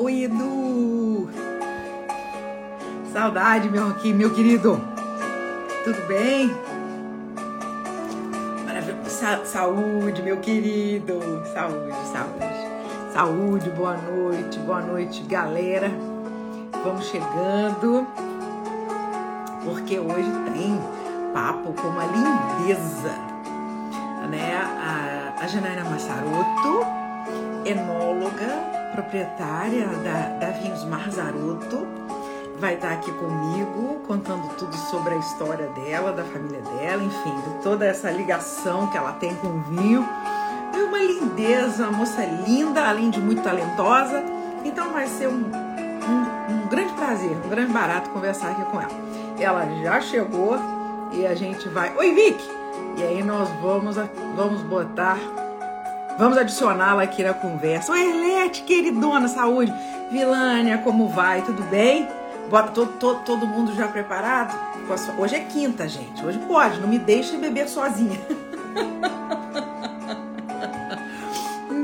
Oi, Edu! Saudade, meu querido! Tudo bem? Maravilhoso! Saúde, meu querido! Saúde, saúde! Saúde, boa noite, galera! Vamos chegando, porque hoje tem papo com uma lindeza, né? A Janaína Mazzarotto, enóloga, proprietária da Vinhos Mazzarotto, vai estar aqui comigo contando tudo sobre a história dela, da família dela, enfim, de toda essa ligação que ela tem com o vinho. É uma lindeza, uma moça linda, além de muito talentosa, então vai ser um grande prazer, um grande barato conversar aqui com ela. Ela já chegou e a gente vai... Oi, Vic! E aí nós vamos adicioná-la aqui na conversa. Oi, Erlete, queridona, saúde. Vilânia, como vai? Tudo bem? Todo mundo já preparado? Hoje é quinta, gente. Hoje pode, não me deixem beber sozinha.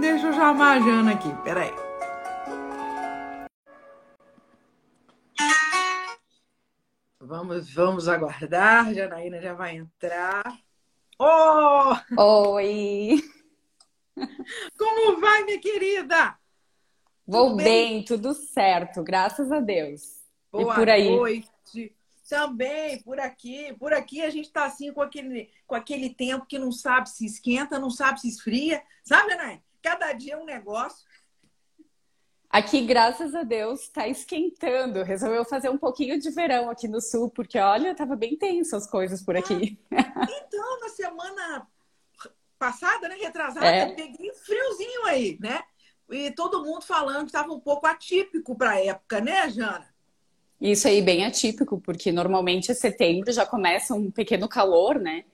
Deixa eu chamar a Jana aqui, peraí. Vamos aguardar, Janaína já vai entrar. Oh! Oi! Como vai, minha querida? Vou bem, tudo certo, graças a Deus. Boa noite. Também, por aqui a gente tá assim com aquele tempo que não sabe se esquenta, não sabe se esfria, sabe, né? Cada dia é um negócio. Aqui, graças a Deus, tá esquentando. Resolveu fazer um pouquinho de verão aqui no sul, porque olha, tava bem tenso as coisas por aqui. Então, na semana passada, né, retrasada, peguei um friozinho aí, né? E todo mundo falando que estava um pouco atípico para a época, né, Jana? Isso aí, bem atípico, porque normalmente em setembro já começa um pequeno calor, né?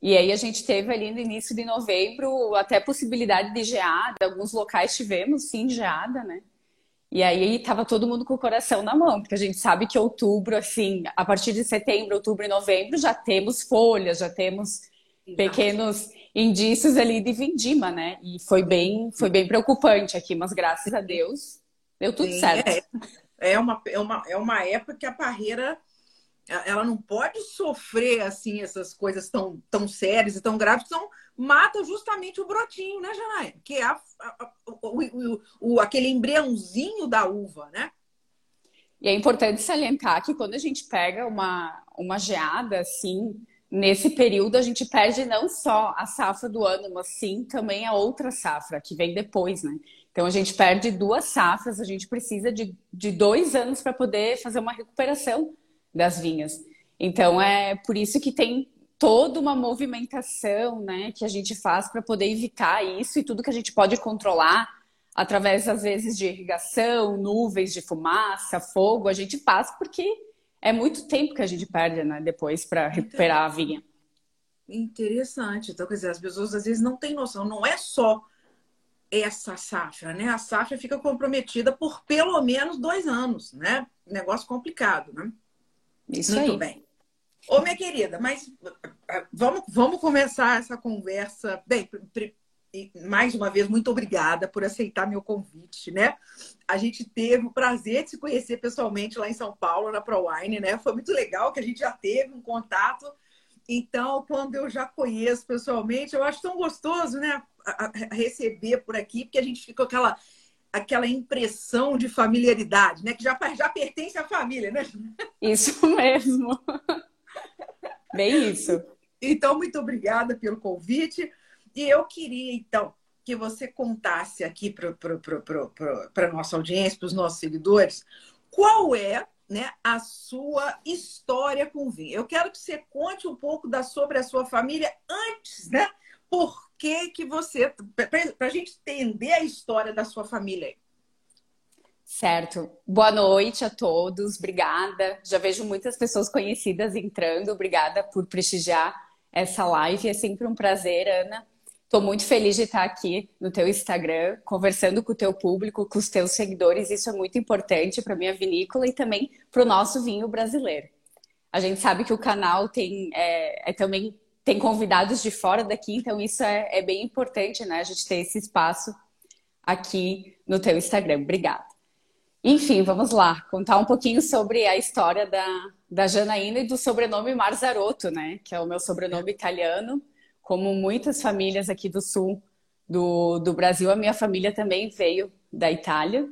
E aí a gente teve ali no início de novembro até possibilidade de geada, alguns locais tivemos, sim, geada, né? E aí tava todo mundo com o coração na mão, porque a gente sabe que outubro, assim, a partir de setembro, outubro e novembro, já temos folhas, já temos pequenos indícios ali de vindima, né? E foi bem preocupante aqui, mas graças a Deus deu tudo certo. É uma época que a parreira, ela não pode sofrer, assim, essas coisas tão sérias e tão graves, então mata justamente o brotinho, né, Janaína? Que é aquele embriãozinho da uva, né? E é importante salientar que quando a gente pega uma geada, assim, nesse período a gente perde não só a safra do ano, mas sim também a outra safra que vem depois, né? Então a gente perde duas safras, a gente precisa de 2 anos para poder fazer uma recuperação das vinhas. Então é por isso que tem toda uma movimentação, né, que a gente faz para poder evitar isso e tudo que a gente pode controlar através, às vezes, de irrigação, nuvens de fumaça, fogo, a gente faz porque é muito tempo que a gente perde, né, depois para recuperar a vinha. Interessante. Então, quer dizer, as pessoas às vezes não têm noção, não é só essa safra, né? A safra fica comprometida por pelo menos 2 anos, né? Negócio complicado, né? Isso aí. Muito bem. Ô, minha querida, mas vamos começar essa conversa. Bem, mais uma vez, muito obrigada por aceitar meu convite, né? A gente teve o prazer de se conhecer pessoalmente lá em São Paulo, na ProWine, né? Foi muito legal que a gente já teve um contato. Então, quando eu já conheço pessoalmente, eu acho tão gostoso, né? Receber por aqui, porque a gente fica com aquela impressão de familiaridade, né? Que já pertence à família, né? Isso mesmo. Bem isso. Então, muito obrigada pelo convite. E eu queria, então, que você contasse aqui para a nossa audiência, para os nossos seguidores, qual é, né, a sua história com o vinho. Eu quero que você conte um pouco sobre a sua família antes, né? Por que você... Para a gente entender a história da sua família. Certo. Boa noite a todos. Obrigada. Já vejo muitas pessoas conhecidas entrando. Obrigada por prestigiar essa live. É sempre um prazer, Ana. Estou muito feliz de estar aqui no teu Instagram, conversando com o teu público, com os teus seguidores. Isso é muito importante para a minha vinícola e também para o nosso vinho brasileiro. A gente sabe que o canal também... Tem convidados de fora daqui, então isso é bem importante, né? A gente ter esse espaço aqui no teu Instagram. Obrigada. Enfim, vamos lá, contar um pouquinho sobre a história da Janaína e do sobrenome Mazzarotto, né? Que é o meu sobrenome italiano. Como muitas famílias aqui do sul do Brasil, a minha família também veio da Itália,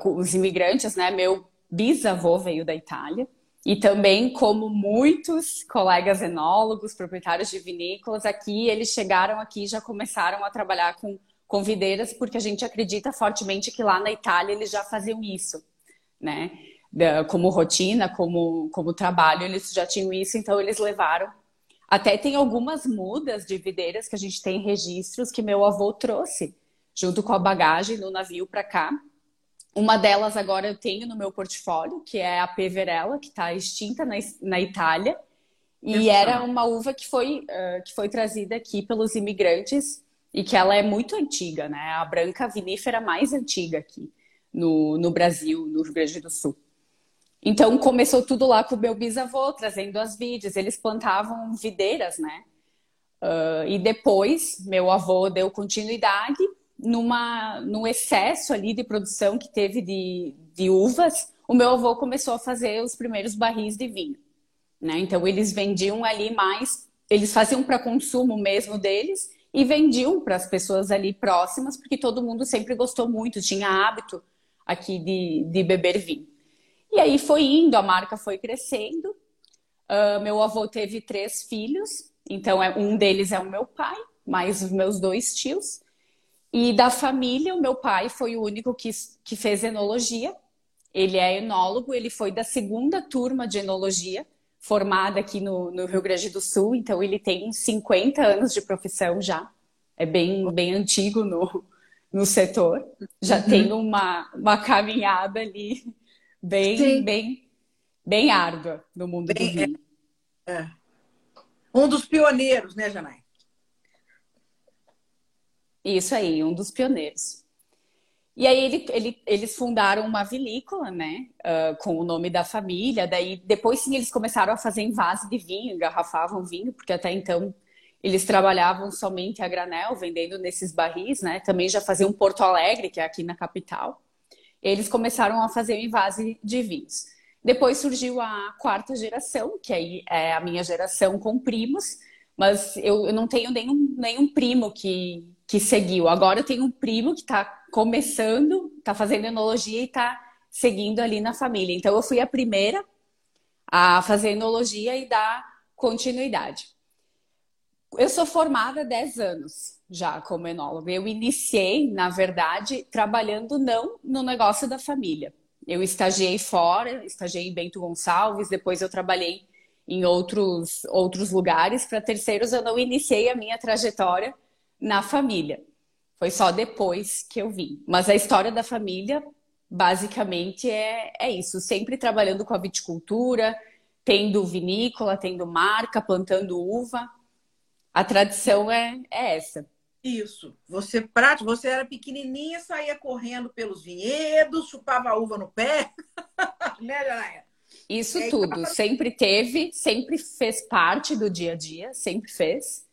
com os imigrantes, né? Meu bisavô veio da Itália. E também, como muitos colegas enólogos, proprietários de vinícolas, aqui eles chegaram aqui e já começaram a trabalhar com videiras, porque a gente acredita fortemente que lá na Itália eles já faziam isso, né? Como rotina, como trabalho, eles já tinham isso, então eles levaram. Até tem algumas mudas de videiras que a gente tem registros que meu avô trouxe, junto com a bagagem no navio para cá. Uma delas agora eu tenho no meu portfólio, que é a Peverella, que está extinta na Itália. E era uma uva que foi trazida aqui pelos imigrantes, e que ela é muito antiga, né? A branca vinífera mais antiga aqui no Brasil, no Rio Grande do Sul. Então, começou tudo lá com o meu bisavô, trazendo as vides. Eles plantavam videiras, né? E depois, meu avô deu continuidade num excesso ali de produção que teve de uvas. O meu avô começou a fazer os primeiros barris de vinho, né? Então, eles vendiam ali mais... Eles faziam para consumo mesmo deles... E vendiam para as pessoas ali próximas, porque todo mundo sempre gostou muito, tinha hábito aqui de beber vinho. E aí foi indo, a marca foi crescendo. Meu avô teve 3 filhos, então um deles é o meu pai, mais os meus 2 tios. E da família, o meu pai foi o único que fez enologia. Ele é enólogo, ele foi da 2ª turma de enologia, formada aqui no Rio Grande do Sul, então ele tem 50 anos de profissão já, é bem antigo no setor, já tem uma caminhada ali bem árdua no mundo do vinho. É. Um dos pioneiros, né, Janaína? Isso aí, um dos pioneiros. E aí eles fundaram uma vinícola, né, com o nome da família. Daí depois sim eles começaram a fazer envase de vinho, engarrafavam vinho, porque até então eles trabalhavam somente a granel, vendendo nesses barris, né, também já faziam Porto Alegre, que é aqui na capital. Eles começaram a fazer envase de vinhos. Depois surgiu a 4ª geração, que aí é a minha geração com primos, mas eu não tenho nenhum primo que seguiu. Agora eu tenho um primo que está começando, está fazendo enologia e está seguindo ali na família. Então eu fui a primeira a fazer enologia e dar continuidade. Eu sou formada há 10 anos já como enóloga. Eu iniciei, na verdade, trabalhando não no negócio da família. Eu estagiei fora, estagiei em Bento Gonçalves, depois eu trabalhei em outros lugares. Para terceiros eu não iniciei a minha trajetória na família. Foi só depois que eu vim. Mas a história da família, basicamente, é isso. Sempre trabalhando com a viticultura, tendo vinícola, tendo marca, plantando uva. A tradição é essa. Isso. Você era pequenininha, saía correndo pelos vinhedos, chupava uva no pé. Né, Janaína? Isso aí, tudo. Tava... Sempre teve, sempre fez parte do dia a dia, sempre fez.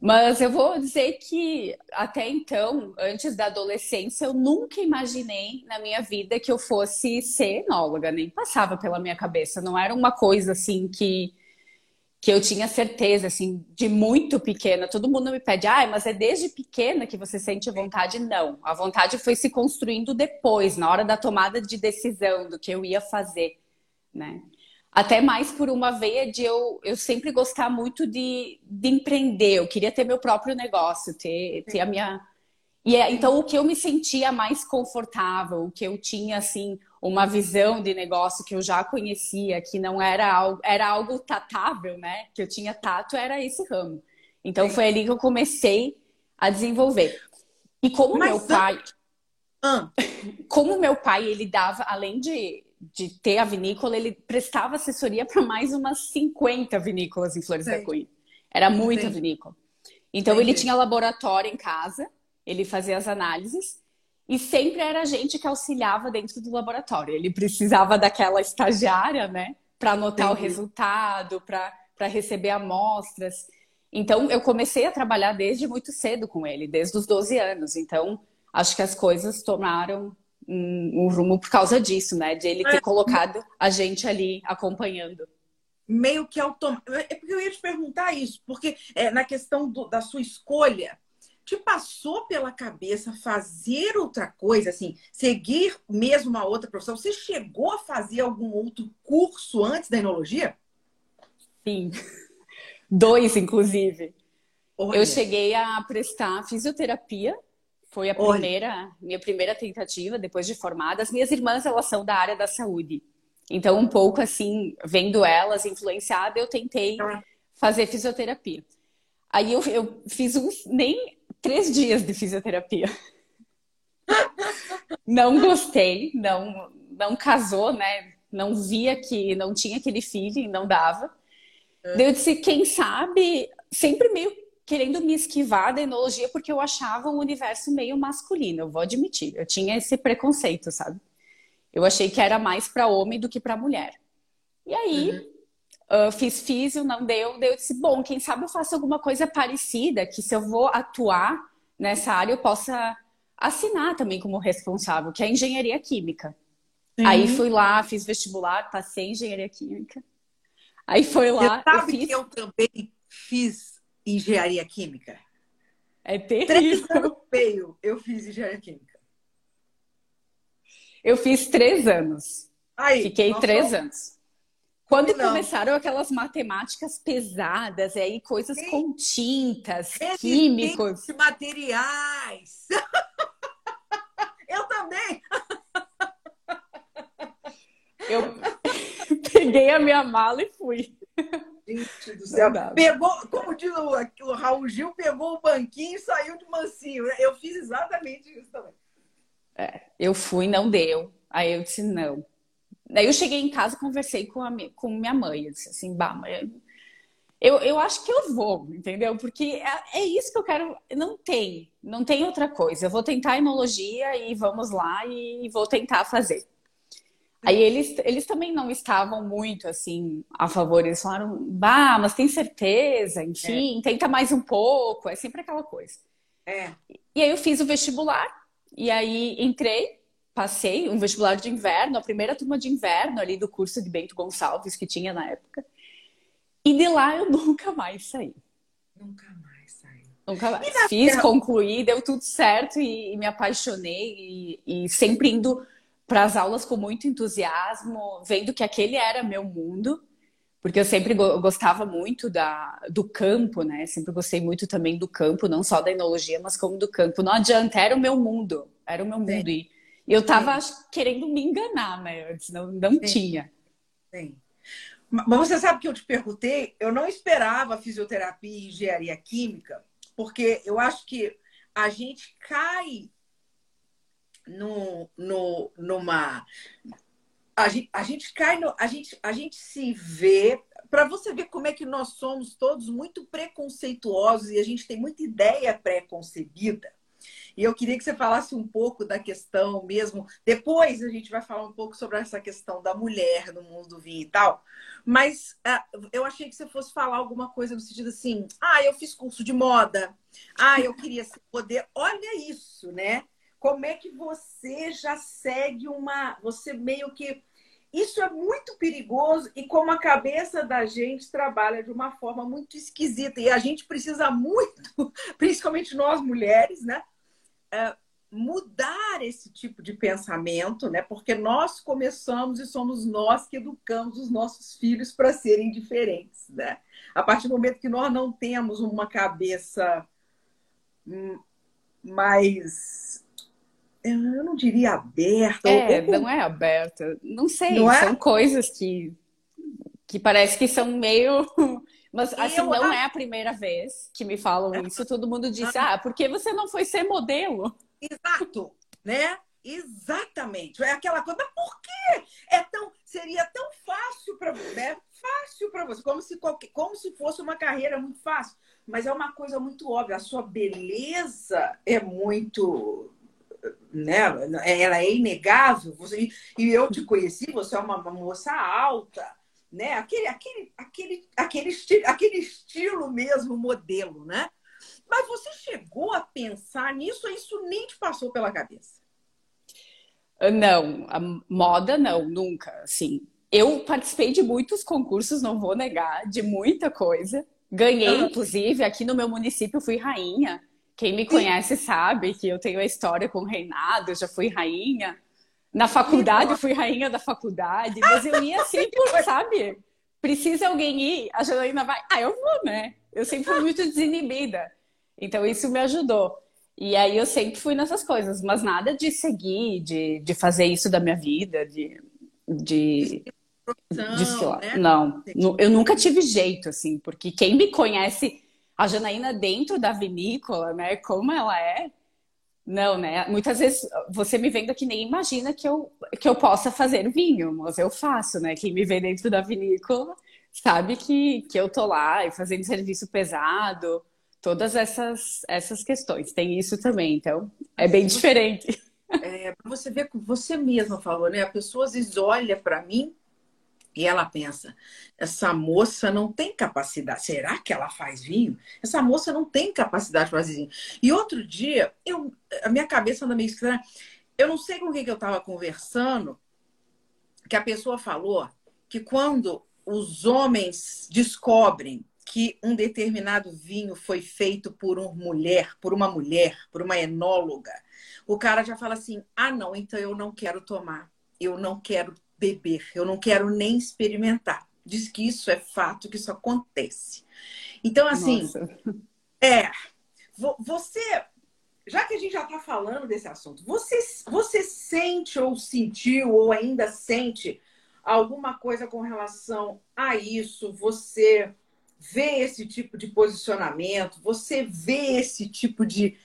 Mas eu vou dizer que até então, antes da adolescência, eu nunca imaginei na minha vida que eu fosse ser enóloga, nem passava pela minha cabeça. Não era uma coisa assim que eu tinha certeza, assim, de muito pequena. Todo mundo me pede, mas é desde pequena que você sente vontade? Não, a vontade foi se construindo depois, na hora da tomada de decisão do que eu ia fazer, né? Até mais por uma veia de eu sempre gostar muito de empreender. Eu queria ter meu próprio negócio, ter a minha... Então, o que eu me sentia mais confortável, o que eu tinha, assim, uma visão de negócio que eu já conhecia, que não era algo... Era algo tatável, né? Que eu tinha tato, era esse ramo. Então, foi ali que eu comecei a desenvolver. E como meu pai... Como meu pai, ele dava, além de ter a vinícola, ele prestava assessoria para mais umas 50 vinícolas em Flores da Cunha. Era muita vinícola. Então, ele tinha laboratório em casa, ele fazia as análises e sempre era a gente que auxiliava dentro do laboratório. Ele precisava daquela estagiária, né, para anotar o resultado, para receber amostras. Então, eu comecei a trabalhar desde muito cedo com ele, desde os 12 anos. Então, acho que as coisas tomaram um rumo por causa disso, né? De ele ter colocado a gente ali acompanhando. Meio que automático. É porque eu ia te perguntar isso, porque na questão da sua escolha, te passou pela cabeça fazer outra coisa, assim, seguir mesmo uma outra profissão? Você chegou a fazer algum outro curso antes da enologia? Sim. 2, inclusive. Olha. Eu cheguei a prestar fisioterapia. Foi a minha primeira tentativa depois de formada. As minhas irmãs, elas são da área da saúde. Então, um pouco assim, vendo elas influenciada, eu tentei fazer fisioterapia. Aí eu fiz nem 3 dias de fisioterapia. Não gostei, não casou, né? Não via que não tinha aquele feeling, não dava. Daí eu disse, quem sabe, sempre meio querendo me esquivar da enologia, porque eu achava um universo meio masculino, eu vou admitir. Eu tinha esse preconceito, sabe? Eu achei que era mais para homem do que para mulher. E aí, fiz físio, não deu. Daí eu disse, bom, quem sabe eu faço alguma coisa parecida, que se eu vou atuar nessa área, eu possa assinar também como responsável, que é a engenharia química. Uhum. Aí fui lá, fiz vestibular, passei em engenharia química. Aí foi lá... Você sabe que eu também fiz engenharia química? É terrível. 3 anos eu fiz engenharia química. Eu fiz 3 anos. Aí, fiquei 3 anos. Quando começaram aquelas matemáticas pesadas, e aí coisas com tintas, químicos... materiais. Eu também. Eu peguei a minha mala e fui. Gente do céu. Pegou, como diz o Raul Gil, pegou o banquinho e saiu de mansinho. Eu fiz exatamente isso também. Eu fui, não deu. Aí eu disse não. Daí eu cheguei em casa e conversei com minha mãe. Eu disse assim, bah, mãe, eu acho que eu vou, entendeu? Porque é isso que eu quero. Não tem outra coisa. Eu vou tentar enologia e vamos lá e vou tentar fazer. Aí eles também não estavam muito, assim, a favor. Eles falaram, bah, mas tem certeza, enfim, tenta mais um pouco. É sempre aquela coisa. E aí eu fiz o vestibular. E aí entrei, passei um vestibular de inverno, a primeira turma de inverno ali do curso de Bento Gonçalves que tinha na época. E de lá eu nunca mais saí. Nunca mais. Concluí, deu tudo certo e me apaixonei. E sempre indo para as aulas com muito entusiasmo, vendo que aquele era meu mundo, porque eu sempre gostava muito do campo, né? Sempre gostei muito também do campo, não só da enologia, mas como do campo. Não adianta, era o meu mundo. E eu estava querendo me enganar, né? Eu disse, não tinha. Sim. Mas você sabe que eu te perguntei, eu não esperava fisioterapia e engenharia química, porque eu acho que a gente cai numa... A gente se vê, para você ver como é que nós somos todos muito preconceituosos e a gente tem muita ideia pré-concebida. E eu queria que você falasse um pouco da questão mesmo. Depois a gente vai falar um pouco sobre essa questão da mulher no mundo do vinho e tal. Mas eu achei que você fosse falar alguma coisa no sentido assim, eu fiz curso de moda, eu queria poder... Olha isso, né? Como é que você já segue uma... Você meio que... Isso é muito perigoso e como a cabeça da gente trabalha de uma forma muito esquisita. E a gente precisa muito, principalmente nós mulheres, né? Mudar esse tipo de pensamento, né? Porque nós começamos e somos nós que educamos os nossos filhos para serem diferentes, né? A partir do momento que nós não temos uma cabeça mais... Eu não diria aberta. Não é aberta. Não sei, não são coisas que parece que são meio... Mas assim, não é a primeira vez que me falam isso. Todo mundo diz, por que você não foi ser modelo? Exato, né? Exatamente. É aquela coisa, mas por quê? Seria tão fácil para você, né? Fácil para você, como se fosse uma carreira muito fácil. Mas é uma coisa muito óbvia. A sua beleza é muito... Né? Ela é inegável. Você, e eu te conheci, você é uma moça alta, né? Aquele estilo mesmo, modelo, né? Mas você chegou a pensar nisso, isso nem te passou pela cabeça? Não, a moda não, nunca, assim. Eu participei de muitos concursos, não vou negar, de muita coisa. Ganhei, inclusive, aqui no meu município fui rainha. Quem me conhece sabe que eu tenho a história com o reinado, já fui rainha. Na faculdade, fui rainha da faculdade, mas eu ia assim, sabe? Precisa alguém ir, a Janaína vai. Ah, eu vou, né? Eu sempre fui muito desinibida. Então, isso me ajudou. E aí, eu sempre fui nessas coisas, mas nada de seguir, de fazer isso da minha vida, de sei lá. Não, eu nunca tive jeito, assim, porque quem me conhece, a Janaína dentro da vinícola, né, como ela é, não, né, muitas vezes você me vendo aqui nem imagina que eu possa fazer vinho, mas eu faço, né, quem me vê dentro da vinícola sabe que eu tô lá e fazendo serviço pesado, todas essas questões, tem isso também, então é bem diferente. É, para você ver que você mesma falou, né? A pessoa às vezes olha para mim e ela pensa, essa moça não tem capacidade. Será que ela faz vinho? Essa moça não tem capacidade de fazer vinho. E outro dia, a minha cabeça anda meio estranha. Eu não sei com quem que eu estava conversando, que a pessoa falou que quando os homens descobrem que um determinado vinho foi feito por uma mulher, por uma enóloga, o cara já fala assim, ah, não, então eu não quero tomar, eu não quero beber, eu não quero nem experimentar. Diz que isso é fato, que isso acontece. Então, assim, nossa. Você, já que a gente já está falando desse assunto, você sente ou sentiu ou ainda sente alguma coisa com relação a isso? Você vê esse tipo de posicionamento? Você vê esse tipo de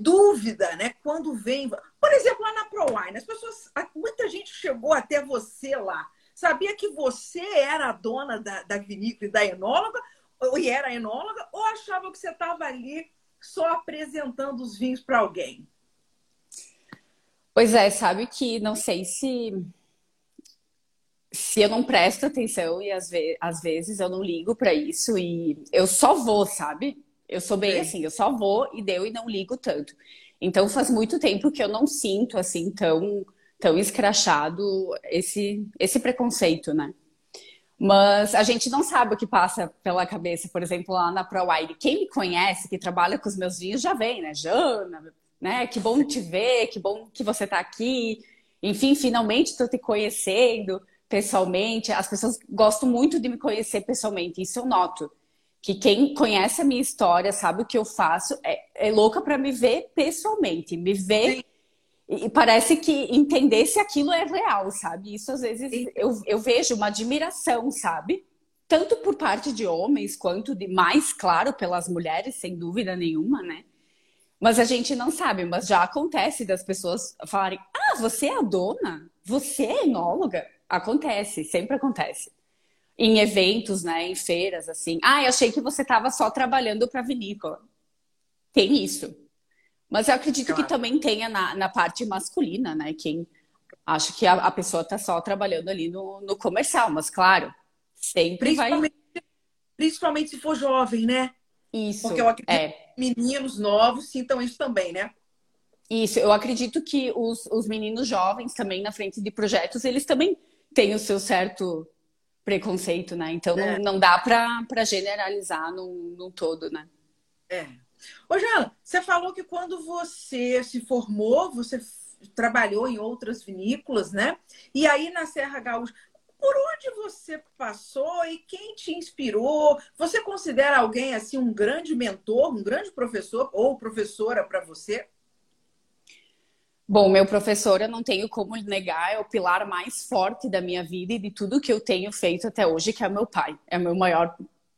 dúvida, né? Quando vem... Por exemplo, lá na ProWine, as pessoas... Muita gente chegou até você lá. Sabia que você era a dona da vinícola e da enóloga, e era enóloga, ou achava que você estava ali só apresentando os vinhos para alguém? Pois é, sabe que não sei se eu não presto atenção e às vezes eu não ligo para isso e eu só vou, sabe? Eu sou bem assim, eu só vou e deu e não ligo tanto. Então faz muito tempo que eu não sinto assim tão escrachado esse preconceito, né? Mas a gente não sabe o que passa pela cabeça, por exemplo, lá na ProWine. Quem me conhece, que trabalha com os meus vinhos, já vem, né? Jana, né? Que bom te ver, que bom que você tá aqui. Enfim, finalmente estou te conhecendo pessoalmente. As pessoas gostam muito de me conhecer pessoalmente, isso eu noto. Que quem conhece a minha história, sabe o que eu faço, é louca para me ver pessoalmente, me ver. Sim. E parece que entender se aquilo é real, sabe? Isso às vezes eu vejo uma admiração, sabe? Tanto por parte de homens, quanto de mais, claro, pelas mulheres, sem dúvida nenhuma, né? Mas a gente não sabe, mas já acontece das pessoas falarem, ah, você é a dona? Você é enóloga? Acontece, sempre acontece. Em eventos, né, em feiras, assim. Ah, eu achei que você estava só trabalhando para vinícola. Tem isso. Mas eu acredito que também tenha na parte masculina, né? Quem acha que a pessoa está só trabalhando ali no comercial. Mas, claro, sempre principalmente se for jovem, né? Isso. Porque eu acredito que meninos novos sintam isso também, né? Isso. Eu acredito que os meninos jovens também, na frente de projetos, eles também têm o seu certo preconceito, né? Então não dá para generalizar num todo, né? É. Ô, Jana, você falou que quando você se formou, você trabalhou em outras vinícolas, né? E aí na Serra Gaúcha, por onde você passou e quem te inspirou? Você considera alguém, assim, um grande mentor, um grande professor ou professora para você? Bom, meu professor, eu não tenho como negar, é o pilar mais forte da minha vida e de tudo que eu tenho feito até hoje, que é meu pai, é meu maior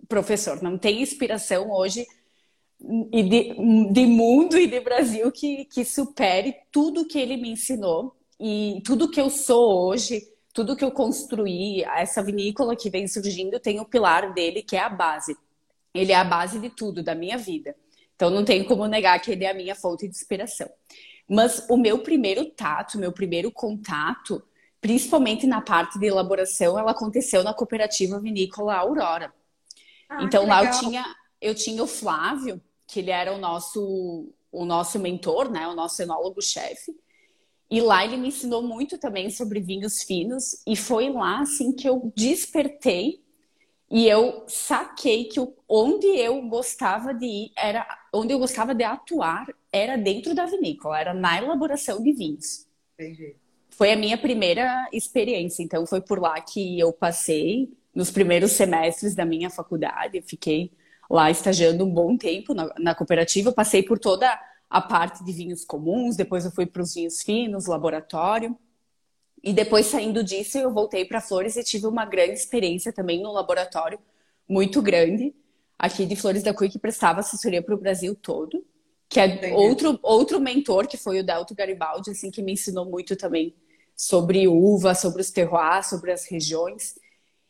professor. Não tem inspiração hoje de mundo e de Brasil que supere tudo que ele me ensinou e tudo que eu sou hoje, tudo que eu construí, essa vinícola que vem surgindo tem o pilar dele, que é a base. Ele é a base de tudo, da minha vida. Então não tem como negar que ele é a minha fonte de inspiração. Mas o meu primeiro tato, meu primeiro contato, principalmente na parte de elaboração, ela aconteceu na cooperativa Vinícola Aurora. Ah, então lá eu tinha o Flávio, que ele era o nosso o nosso mentor, né, o nosso enólogo-chefe. E lá ele me ensinou muito também sobre vinhos finos. E foi lá, assim, que eu despertei e eu saquei que onde eu gostava de ir, onde eu gostava de atuar, era dentro da vinícola, era na elaboração de vinhos. Entendi. Foi a minha primeira experiência. Então, foi por lá que eu passei nos primeiros semestres da minha faculdade. Eu fiquei lá estagiando um bom tempo na cooperativa. Eu passei por toda a parte de vinhos comuns, depois eu fui para os vinhos finos, laboratório. E depois, saindo disso, eu voltei para Flores e tive uma grande experiência também no laboratório, muito grande, aqui de Flores da Cunha, que prestava assessoria para o Brasil todo. Que é outro mentor, que foi o Delto Garibaldi, assim, que me ensinou muito também sobre uva, sobre os terroirs, sobre as regiões.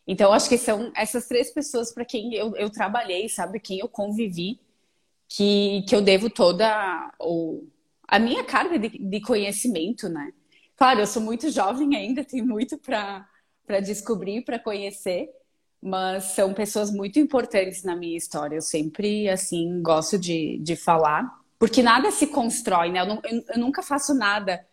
Então, acho que são essas três pessoas para quem eu trabalhei, sabe? Quem eu convivi, que eu devo toda a minha carga de conhecimento, né? Claro, eu sou muito jovem ainda, tem muito para descobrir, para conhecer, mas são pessoas muito importantes na minha história. Eu sempre, assim, gosto de falar, porque nada se constrói, né? Eu nunca faço nada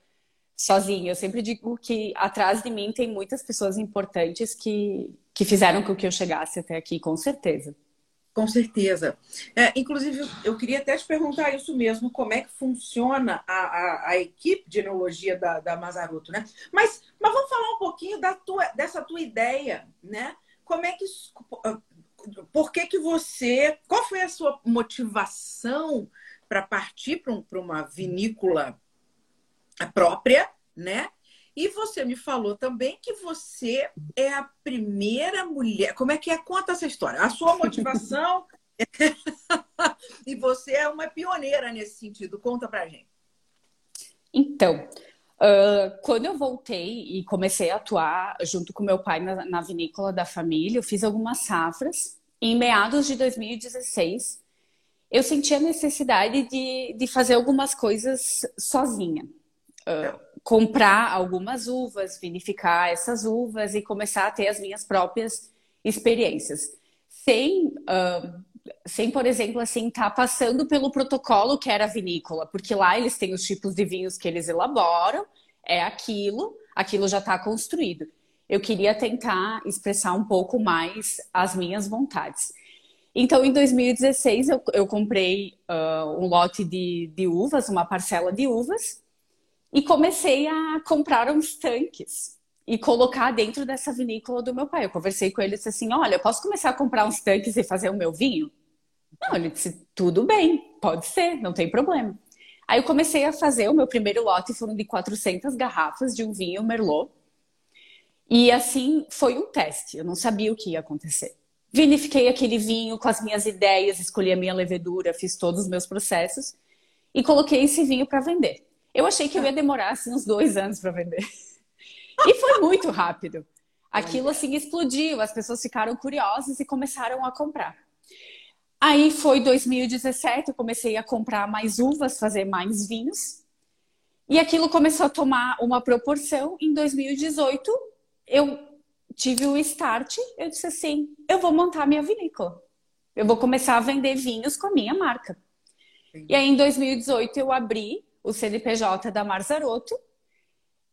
sozinha. Eu sempre digo que atrás de mim tem muitas pessoas importantes que fizeram com que eu chegasse até aqui, com certeza. Com certeza. É, inclusive, eu queria até te perguntar isso mesmo, como é que funciona a equipe de enologia da Mazzarotto, né? Mas vamos falar um pouquinho dessa tua ideia, né? Como é que... Por que você... Qual foi a sua motivação para partir para uma vinícola própria, né? E você me falou também que você é a primeira mulher... Como é que é? Conta essa história. A sua motivação... E você é uma pioneira nesse sentido. Conta pra gente. Então, quando eu voltei e comecei a atuar junto com meu pai na vinícola da família, eu fiz algumas safras. Em meados de 2016, eu senti a necessidade de fazer algumas coisas sozinha. Comprar algumas uvas, vinificar essas uvas e começar a ter as minhas próprias experiências. Sem, por exemplo, assim, estar passando pelo protocolo que era a vinícola, porque lá eles têm os tipos de vinhos que eles elaboram, é aquilo já está construído. Eu queria tentar expressar um pouco mais as minhas vontades. Então, em 2016, eu comprei um lote de uvas, uma parcela de uvas, e comecei a comprar uns tanques e colocar dentro dessa vinícola do meu pai. Eu conversei com ele e disse assim, olha, eu posso começar a comprar uns tanques e fazer o meu vinho? Não, ele disse, tudo bem, pode ser, não tem problema. Aí eu comecei a fazer o meu primeiro lote, foram de 400 garrafas de um vinho Merlot. E assim, foi um teste, eu não sabia o que ia acontecer. Vinifiquei aquele vinho com as minhas ideias, escolhi a minha levedura, fiz todos os meus processos e coloquei esse vinho para vender. Eu achei que eu ia demorar, assim, uns 2 anos para vender. E foi muito rápido. Aquilo, assim, explodiu. As pessoas ficaram curiosas e começaram a comprar. Aí foi 2017, eu comecei a comprar mais uvas, fazer mais vinhos. E aquilo começou a tomar uma proporção. Em 2018, eu tive o start. Eu disse assim, eu vou montar minha vinícola. Eu vou começar a vender vinhos com a minha marca. E aí, em 2018, eu abri o CNPJ da Mazzarotto,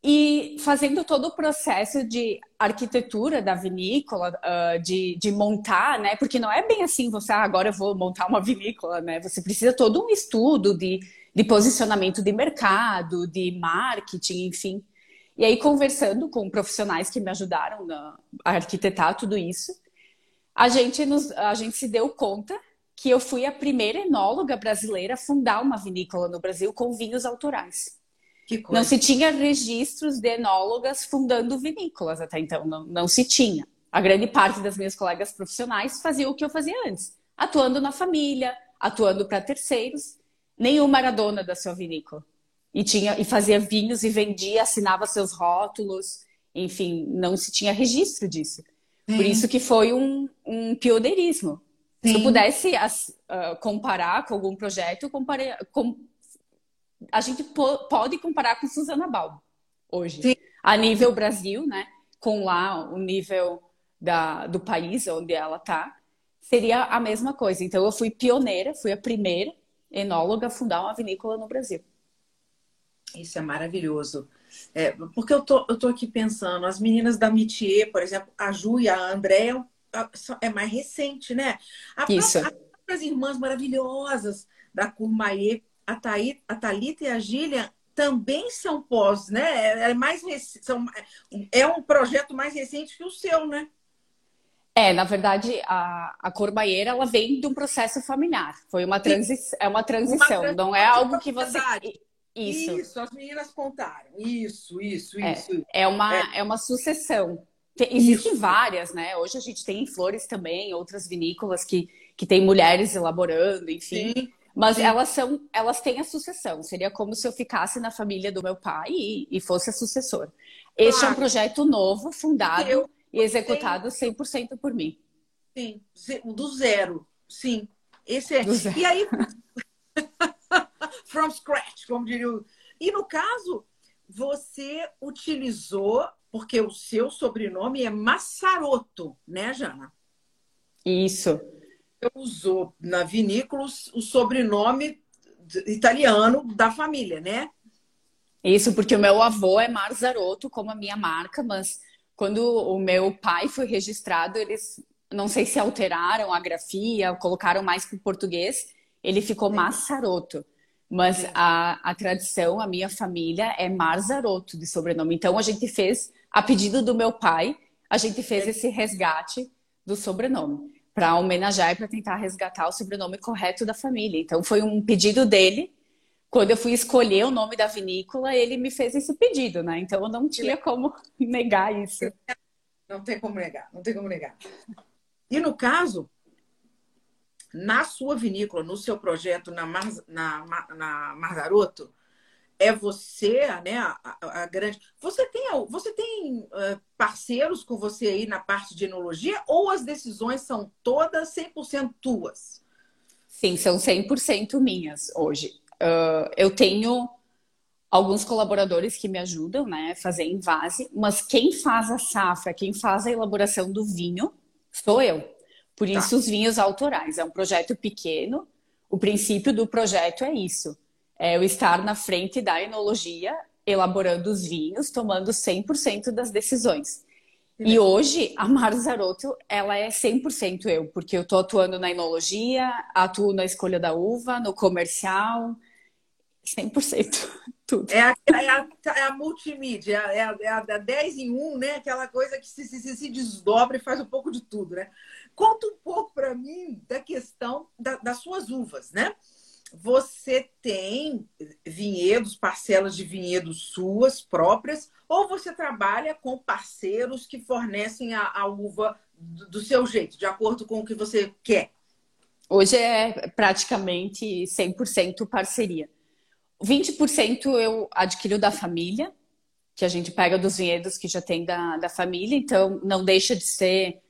e fazendo todo o processo de arquitetura da vinícola, de montar, né? Porque não é bem assim, você agora eu vou montar uma vinícola, né? Você precisa todo um estudo de posicionamento de mercado, de marketing, enfim. E aí, conversando com profissionais que me ajudaram a arquitetar tudo isso, a gente se deu conta que eu fui a primeira enóloga brasileira a fundar uma vinícola no Brasil com vinhos autorais. Que coisa. Não se tinha registros de enólogas fundando vinícolas até então, não se tinha. A grande parte das minhas colegas profissionais fazia o que eu fazia antes, atuando na família, atuando para terceiros. Nenhuma era dona da sua vinícola. E fazia vinhos e vendia, assinava seus rótulos, enfim, não se tinha registro disso. Por isso que foi um pioneirismo. Sim. Se eu pudesse comparar com algum projeto, a gente pode comparar com Suzana Balbo hoje. Sim. A nível Brasil, né? Com lá o nível do país onde ela está, seria a mesma coisa. Então, eu fui pioneira, fui a primeira enóloga, fundar uma vinícola no Brasil. Isso é maravilhoso. É, porque eu tô aqui pensando, as meninas da Mitié, por exemplo, a Ju e a Andréa, é mais recente, né? Isso. As irmãs maravilhosas da Curmaier, a Thalita e a Gília, também são pós, né? É um projeto mais recente que o seu, né? É, na verdade, a Curmaier, ela vem de um processo familiar. Foi uma transição, é uma transição, não é algo que você... Isso. Isso, as meninas contaram. Isso. É uma sucessão. Existem várias, né? Hoje a gente tem em Flores também, outras vinícolas que tem mulheres elaborando, enfim. Sim. Mas elas têm a sucessão. Seria como se eu ficasse na família do meu pai e fosse a sucessora. Este é um projeto novo, fundado e executado 100% por mim. Sim, do zero. Sim, esse é. E aí... From scratch, como diria o... E no caso, você utilizou, porque o seu sobrenome é Mazzarotto, né, Jana? Isso. Você usou na vinícola o sobrenome italiano da família, né? Isso, porque o meu avô é Mazzarotto, como a minha marca, mas quando o meu pai foi registrado, eles, não sei se alteraram a grafia, colocaram mais para o português, ele ficou Mazzarotto. Mas a tradição, a minha família é Mazzarotto de sobrenome. Então, a gente fez, a pedido do meu pai, a gente fez esse resgate do sobrenome. Para homenagear e para tentar resgatar o sobrenome correto da família. Então, foi um pedido dele. Quando eu fui escolher o nome da vinícola, ele me fez esse pedido, né? Então, eu não tinha como negar isso. Não tem como negar. E no caso... Na sua vinícola, no seu projeto, na Mazzarotto, é você, né, a grande... Você tem parceiros com você aí na parte de enologia ou as decisões são todas 100% tuas? Sim, são 100% minhas hoje. Eu tenho alguns colaboradores que me ajudam, né, a fazer envase, mas quem faz a safra, quem faz a elaboração do vinho, sou eu. Por isso, os vinhos autorais. É um projeto pequeno. O princípio do projeto é isso. É eu estar na frente da enologia, elaborando os vinhos, tomando 100% das decisões. E hoje, a Mazzarotto, ela é 100% eu. Porque eu estou atuando na enologia, atuo na escolha da uva, no comercial. 100%. Tudo. É a multimídia. É a 10 em 1, né? Aquela coisa que se desdobra e faz um pouco de tudo, né? Conta um pouco para mim da questão das suas uvas, né? Você tem vinhedos, parcelas de vinhedos suas próprias, ou você trabalha com parceiros que fornecem a uva do seu jeito, de acordo com o que você quer? Hoje é praticamente 100% parceria. 20% eu adquiro da família, que a gente pega dos vinhedos que já tem da família, então não deixa de ser...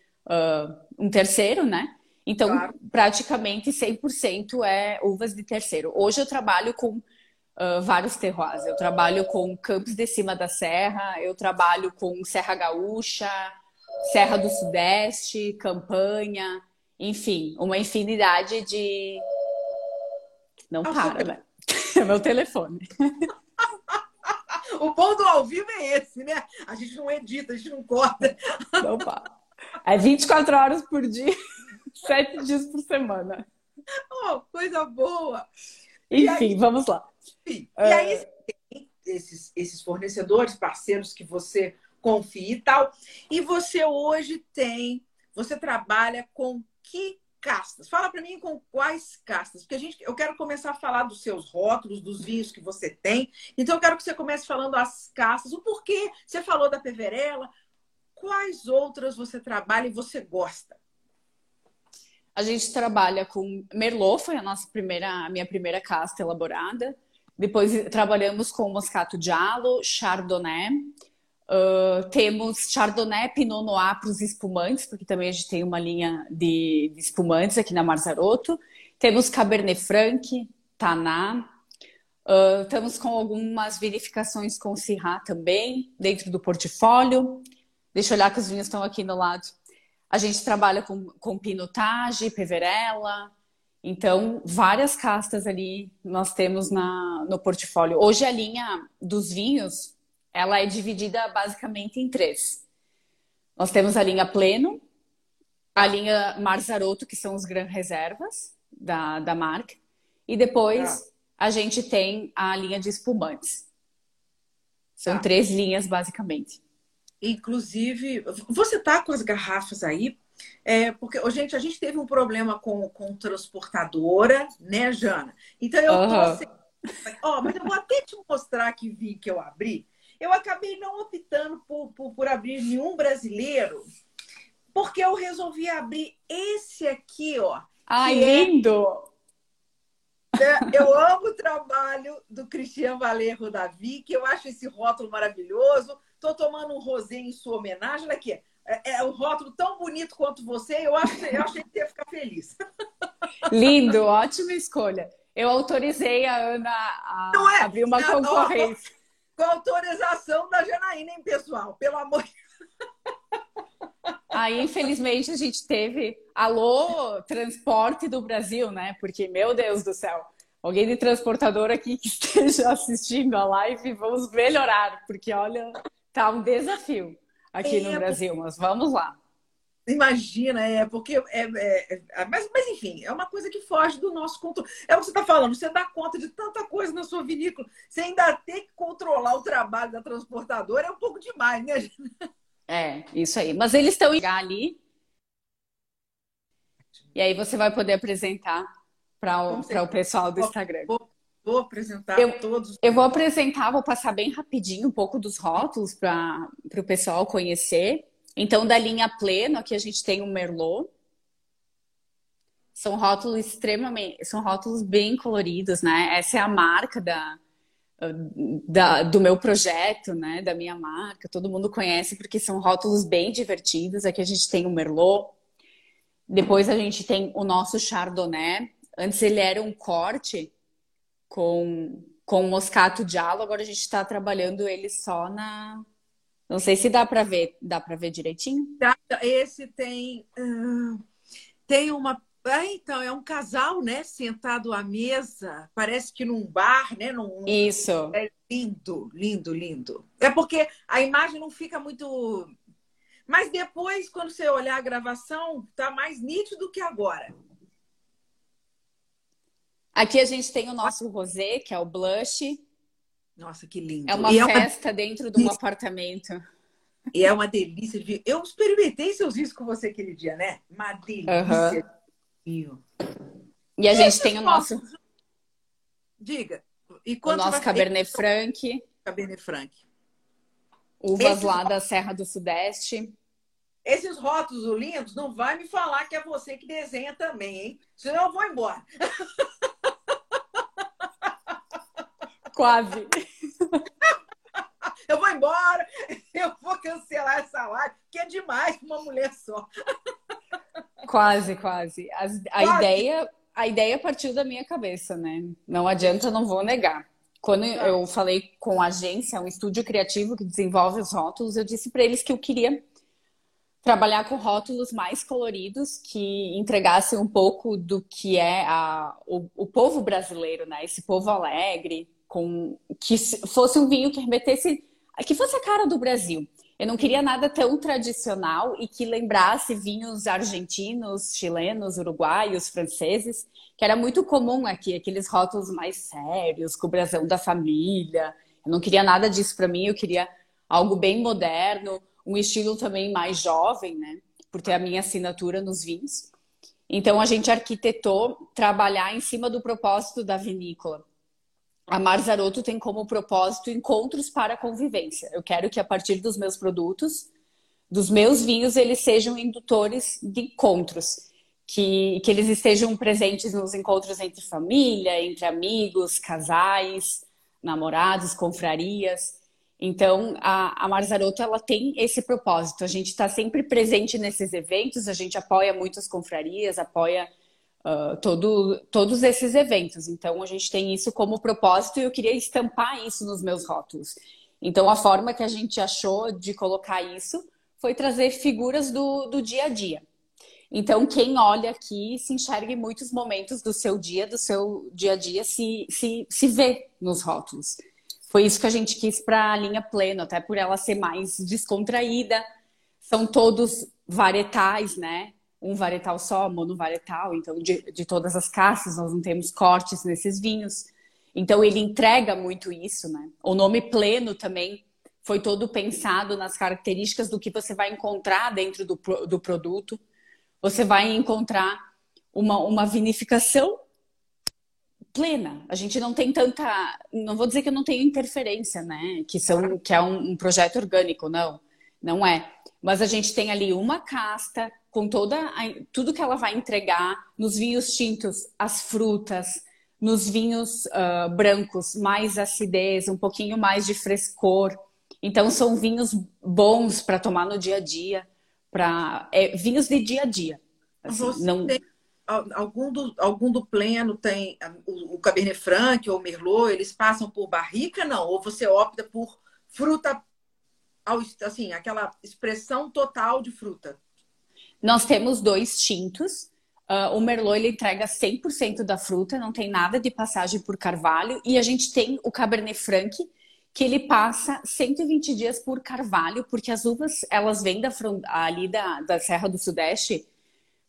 um terceiro, né? Então, praticamente 100% é uvas de terceiro. Hoje eu trabalho com vários terroirs. Eu trabalho com Campos de Cima da Serra, eu trabalho com Serra Gaúcha, Serra do Sudeste, Campanha, enfim, uma infinidade de... Não para, né? É meu telefone. O bom do ao vivo é esse, né? A gente não edita, a gente não corta. Não para. É 24 horas por dia, 7 dias por semana. Oh, coisa boa! Enfim, aí, vamos lá. E aí, esses fornecedores, parceiros que você confia e tal. E você hoje você trabalha com que castas? Fala para mim com quais castas, porque eu quero começar a falar dos seus rótulos, dos vinhos que você tem. Então, eu quero que você comece falando as castas, o porquê. Você falou da Peverella. Quais outras você trabalha e você gosta? A gente trabalha com Merlot, foi a minha primeira casta elaborada. Depois trabalhamos com Moscato Giallo, Chardonnay. Temos Chardonnay, Pinot Noir para os espumantes, porque também a gente tem uma linha de espumantes aqui na Mazzarotto. Temos Cabernet Franc, Tannat. Estamos com algumas vinificações com Syrah também, dentro do portfólio. Deixa eu olhar que os vinhos estão aqui no lado. A gente trabalha com Pinotage, Peverella. Então, várias castas ali nós temos no portfólio. Hoje a linha dos vinhos, ela é dividida basicamente em três. Nós temos a linha Pleno, a linha Mazzarotto, que são os Gran Reservas da marca. E depois a gente tem a linha de espumantes. São três linhas, basicamente. Inclusive, você tá com as garrafas aí? Porque, gente, a gente teve um problema com transportadora, né, Jana? Então eu tô sem... mas eu vou até te mostrar que vinho que eu abri. Eu acabei não optando por abrir nenhum brasileiro, porque eu resolvi abrir esse aqui, ó. Ai, lindo! Eu amo o trabalho do Cristian Valerro da Vick, eu acho esse rótulo maravilhoso. Estou tomando um rosé em sua homenagem. Olha aqui, é um rótulo tão bonito quanto você, eu achei que ia ficar feliz. Lindo, ótima escolha. Eu autorizei a Ana a abrir uma concorrência. Com a autorização da Janaína, hein, pessoal? Pelo amor de Deus. Aí, infelizmente, a gente teve alô, transporte do Brasil, né? Porque, meu Deus do céu, alguém de transportador aqui que esteja assistindo a live, vamos melhorar, porque, olha, tá um desafio aqui no Brasil, mas vamos lá. Imagina, porque... mas, enfim, é uma coisa que foge do nosso controle. É o que você está falando, você dá conta de tanta coisa na sua vinícola, você ainda tem que controlar o trabalho da transportadora, é um pouco demais, né, gente? É, isso aí. Mas eles estão ali, e aí você vai poder apresentar para o pessoal do Instagram. Vou apresentar todos. Eu vou apresentar, vou passar bem rapidinho um pouco dos rótulos para o pessoal conhecer. Então, da linha Pleno, aqui a gente tem o Merlot. São rótulos bem coloridos, né? Essa é a marca do meu projeto, né? Da minha marca. Todo mundo conhece porque são rótulos bem divertidos. Aqui a gente tem o Merlot. Depois a gente tem o nosso Chardonnay. Antes ele era um corte com Moscato Giallo. Agora a gente está trabalhando ele só na... Não sei se dá para ver. Dá para ver direitinho? Esse tem... tem uma... então, é um casal, né? Sentado à mesa. Parece que num bar, né? Isso. É lindo, lindo, lindo. É porque a imagem não fica muito... Mas depois, quando você olhar a gravação, tá mais nítido que agora. Aqui a gente tem o nosso rosé, que é o blush. Nossa, que lindo. É uma festa dentro de um apartamento. E é uma delícia de vinho. Eu experimentei seus vinhos com você aquele dia, né? Uma delícia de vinho. E a gente tem o nosso... Diga. E o nosso Cabernet Franc. Cabernet Franc. Uvas lá da Serra do Sudeste. Esses rótulos lindos, não vai me falar que é você que desenha também, hein? Senão eu vou embora. Quase. Eu vou embora, eu vou cancelar essa live, que é demais para uma mulher só. Quase, quase. A ideia partiu da minha cabeça, né? Não adianta, não vou negar. Quando eu falei com a agência, um estúdio criativo que desenvolve os rótulos, eu disse para eles que eu queria trabalhar com rótulos mais coloridos, que entregassem um pouco do que é o povo brasileiro, né? Esse povo alegre, que fosse um vinho que remetesse, que fosse a cara do Brasil. Eu não queria nada tão tradicional e que lembrasse vinhos argentinos, chilenos, uruguaios, franceses, que era muito comum aqui, aqueles rótulos mais sérios, com o brasão da família. Eu não queria nada disso para mim, eu queria algo bem moderno, um estilo também mais jovem, né? Por ter a minha assinatura nos vinhos. Então a gente arquitetou trabalhar em cima do propósito da vinícola. A Mazzarotto tem como propósito encontros para a convivência. Eu quero que a partir dos meus produtos, dos meus vinhos, eles sejam indutores de encontros. Que eles estejam presentes nos encontros entre família, entre amigos, casais, namorados, confrarias. Então, a Mazzarotto, ela tem esse propósito. A gente está sempre presente nesses eventos, a gente apoia muitas confrarias, apoia... todos esses eventos. Então, a gente tem isso como propósito e eu queria estampar isso nos meus rótulos. Então, a forma que a gente achou de colocar isso foi trazer figuras do dia a dia. Então, quem olha aqui se enxerga em muitos momentos do seu dia a dia, se vê nos rótulos. Foi isso que a gente quis para a linha Pleno, até por ela ser mais descontraída. São todos varietais, né? Um varietal só, monovarietal. Então, de todas as castas, nós não temos cortes nesses vinhos. Então, ele entrega muito isso, né? O nome Pleno também foi todo pensado nas características do que você vai encontrar dentro do produto. Você vai encontrar uma vinificação plena. A gente não tem tanta... Não vou dizer que eu não tenho interferência, né? Que é um projeto orgânico, não. Não é. Mas a gente tem ali uma casta com tudo que ela vai entregar nos vinhos tintos, as frutas, nos vinhos brancos, mais acidez, um pouquinho mais de frescor. Então, são vinhos bons para tomar no dia a dia, vinhos de dia a dia. Assim, algum do Pleno tem o Cabernet Franc ou o Merlot, eles passam por barrica, não? Ou você opta por fruta, assim, aquela expressão total de fruta? Nós temos dois tintos. O Merlot, ele entrega 100% da fruta, não tem nada de passagem por carvalho. E a gente tem o Cabernet Franc, que ele passa 120 dias por carvalho, porque as uvas, elas vêm da Serra do Sudeste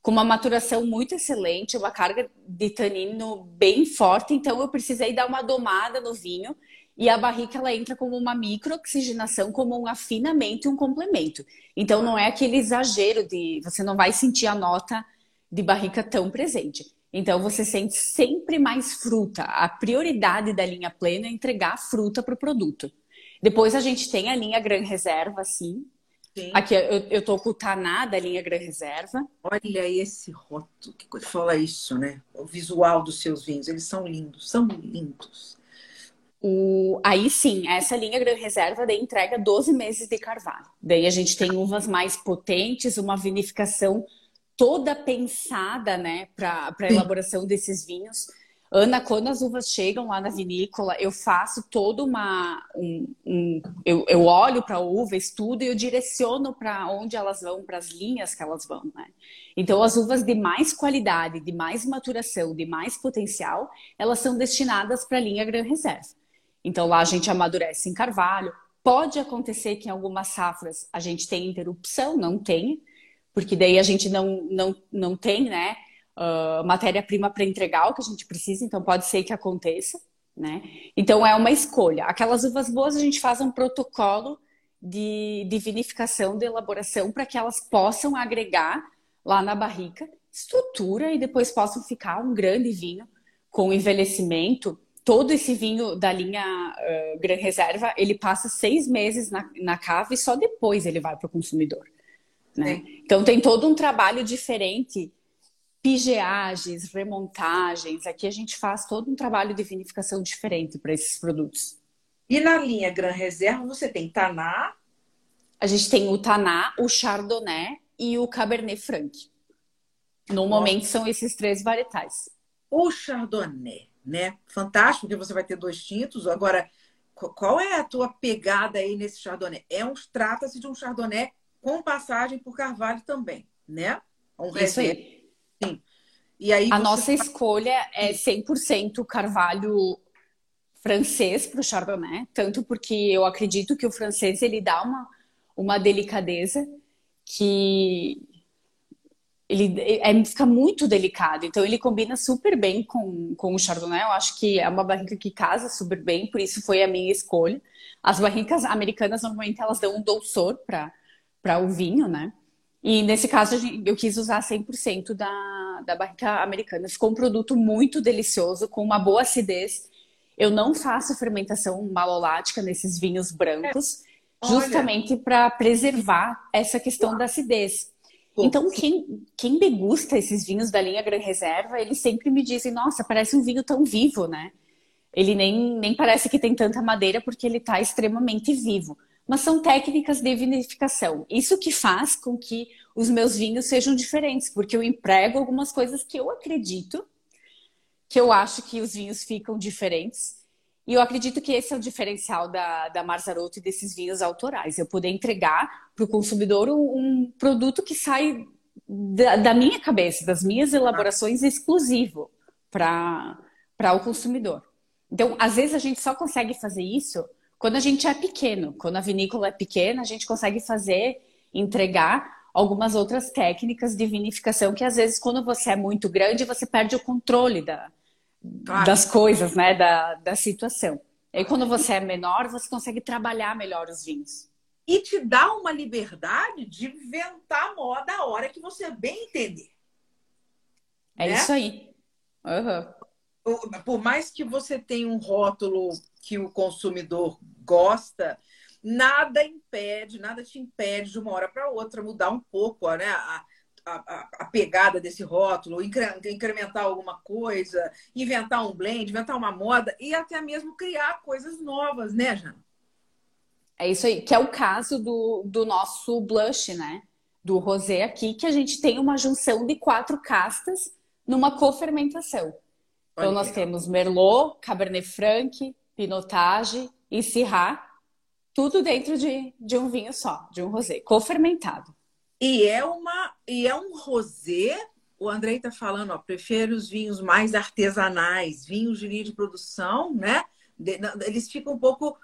com uma maturação muito excelente, uma carga de tanino bem forte. Então, eu precisei dar uma domada no vinho e a barrica, ela entra como uma microoxigenação, como um afinamento e um complemento. Então, não é aquele exagero de... Você não vai sentir a nota de barrica tão presente. Então, você sente sempre mais fruta. A prioridade da linha Plena é entregar a fruta para o produto. Depois, a gente tem a linha Gran Reserva, sim. Aqui, eu estou com o Tannat da linha Gran Reserva. Olha esse rótulo. Que coisa. Fala isso, né? O visual dos seus vinhos. Eles são lindos. São lindos. Aí, sim. Essa linha Gran Reserva daí entrega 12 meses de carvalho. Daí, a gente tem uvas mais potentes, uma vinificação toda pensada, né, para a elaboração desses vinhos. Ana, quando as uvas chegam lá na vinícola, eu faço toda eu olho para a uva, estudo e eu direciono para onde elas vão, para as linhas que elas vão, né? Então, as uvas de mais qualidade, de mais maturação, de mais potencial, elas são destinadas para a linha Gran Reserva. Então, lá a gente amadurece em carvalho. Pode acontecer que em algumas safras a gente tenha interrupção, não tem, porque daí a gente não tem, né, matéria-prima para entregar o que a gente precisa, então pode ser que aconteça, né? Então é uma escolha. Aquelas uvas boas a gente faz um protocolo de vinificação, de elaboração, para que elas possam agregar lá na barrica estrutura e depois possam ficar um grande vinho com envelhecimento. Todo esse vinho da linha Gran Reserva, ele passa 6 meses na cava e só depois ele vai para o consumidor. Né? Então tem todo um trabalho diferente, pigeagens, remontagens. Aqui a gente faz todo um trabalho de vinificação diferente para esses produtos. E na linha Gran Reserva você tem Tannat? A gente tem o Tannat, o Chardonnay e o Cabernet Franc. No momento são esses 3 varietais. O Chardonnay, né? Fantástico, porque você vai ter 2 tintos. Agora, qual é a tua pegada aí nesse Chardonnay? Trata-se de um Chardonnay com passagem por carvalho também, né? Isso aí. Sim. E aí a nossa escolha é 100% carvalho francês para o Chardonnay, tanto porque eu acredito que o francês, ele dá uma delicadeza que ele fica muito delicado. Então, ele combina super bem com o Chardonnay. Eu acho que é uma barrica que casa super bem, por isso foi a minha escolha. As barricas americanas, normalmente, elas dão um dulçor para o vinho, né? E nesse caso eu quis usar 100% da barrica americana. Ficou um produto muito delicioso, com uma boa acidez. Eu não faço fermentação malolática nesses vinhos brancos, justamente para preservar essa questão da acidez. Então, quem degusta esses vinhos da linha Gran Reserva, eles sempre me dizem, nossa, parece um vinho tão vivo, né? Ele nem parece que tem tanta madeira, porque ele está extremamente vivo. Mas são técnicas de vinificação. Isso que faz com que os meus vinhos sejam diferentes, porque eu emprego algumas coisas que eu acredito, que eu acho que os vinhos ficam diferentes. E eu acredito que esse é o diferencial da Mazzarotto e desses vinhos autorais. Eu poder entregar para o consumidor um produto que sai da minha cabeça, das minhas elaborações exclusivo para o consumidor. Então, às vezes a gente só consegue fazer isso quando a gente é pequeno. Quando a vinícola é pequena, a gente consegue fazer, entregar algumas outras técnicas de vinificação que, às vezes, quando você é muito grande, você perde o controle das coisas, né? Da situação. E quando você é menor, você consegue trabalhar melhor os vinhos. E te dá uma liberdade de inventar moda a hora que você bem entender. É, né? Isso aí. Uhum. Por mais que você tenha um rótulo que o consumidor gosta, nada te impede de uma hora para outra mudar um pouco, né? A pegada desse rótulo, incrementar alguma coisa, inventar um blend, inventar uma moda e até mesmo criar coisas novas, né, Jana? É isso aí, que é o caso do nosso blush, né? Do rosé aqui, que a gente tem uma junção de 4 castas numa cofermentação. Então, nós temos Merlot, Cabernet Franc, Pinotage e Syrah, tudo dentro de um vinho só, de um rosé, cofermentado. E é um rosé, o Andrei tá falando, ó, prefiro os vinhos mais artesanais, vinhos de linha de produção, né? Eles ficam um pouco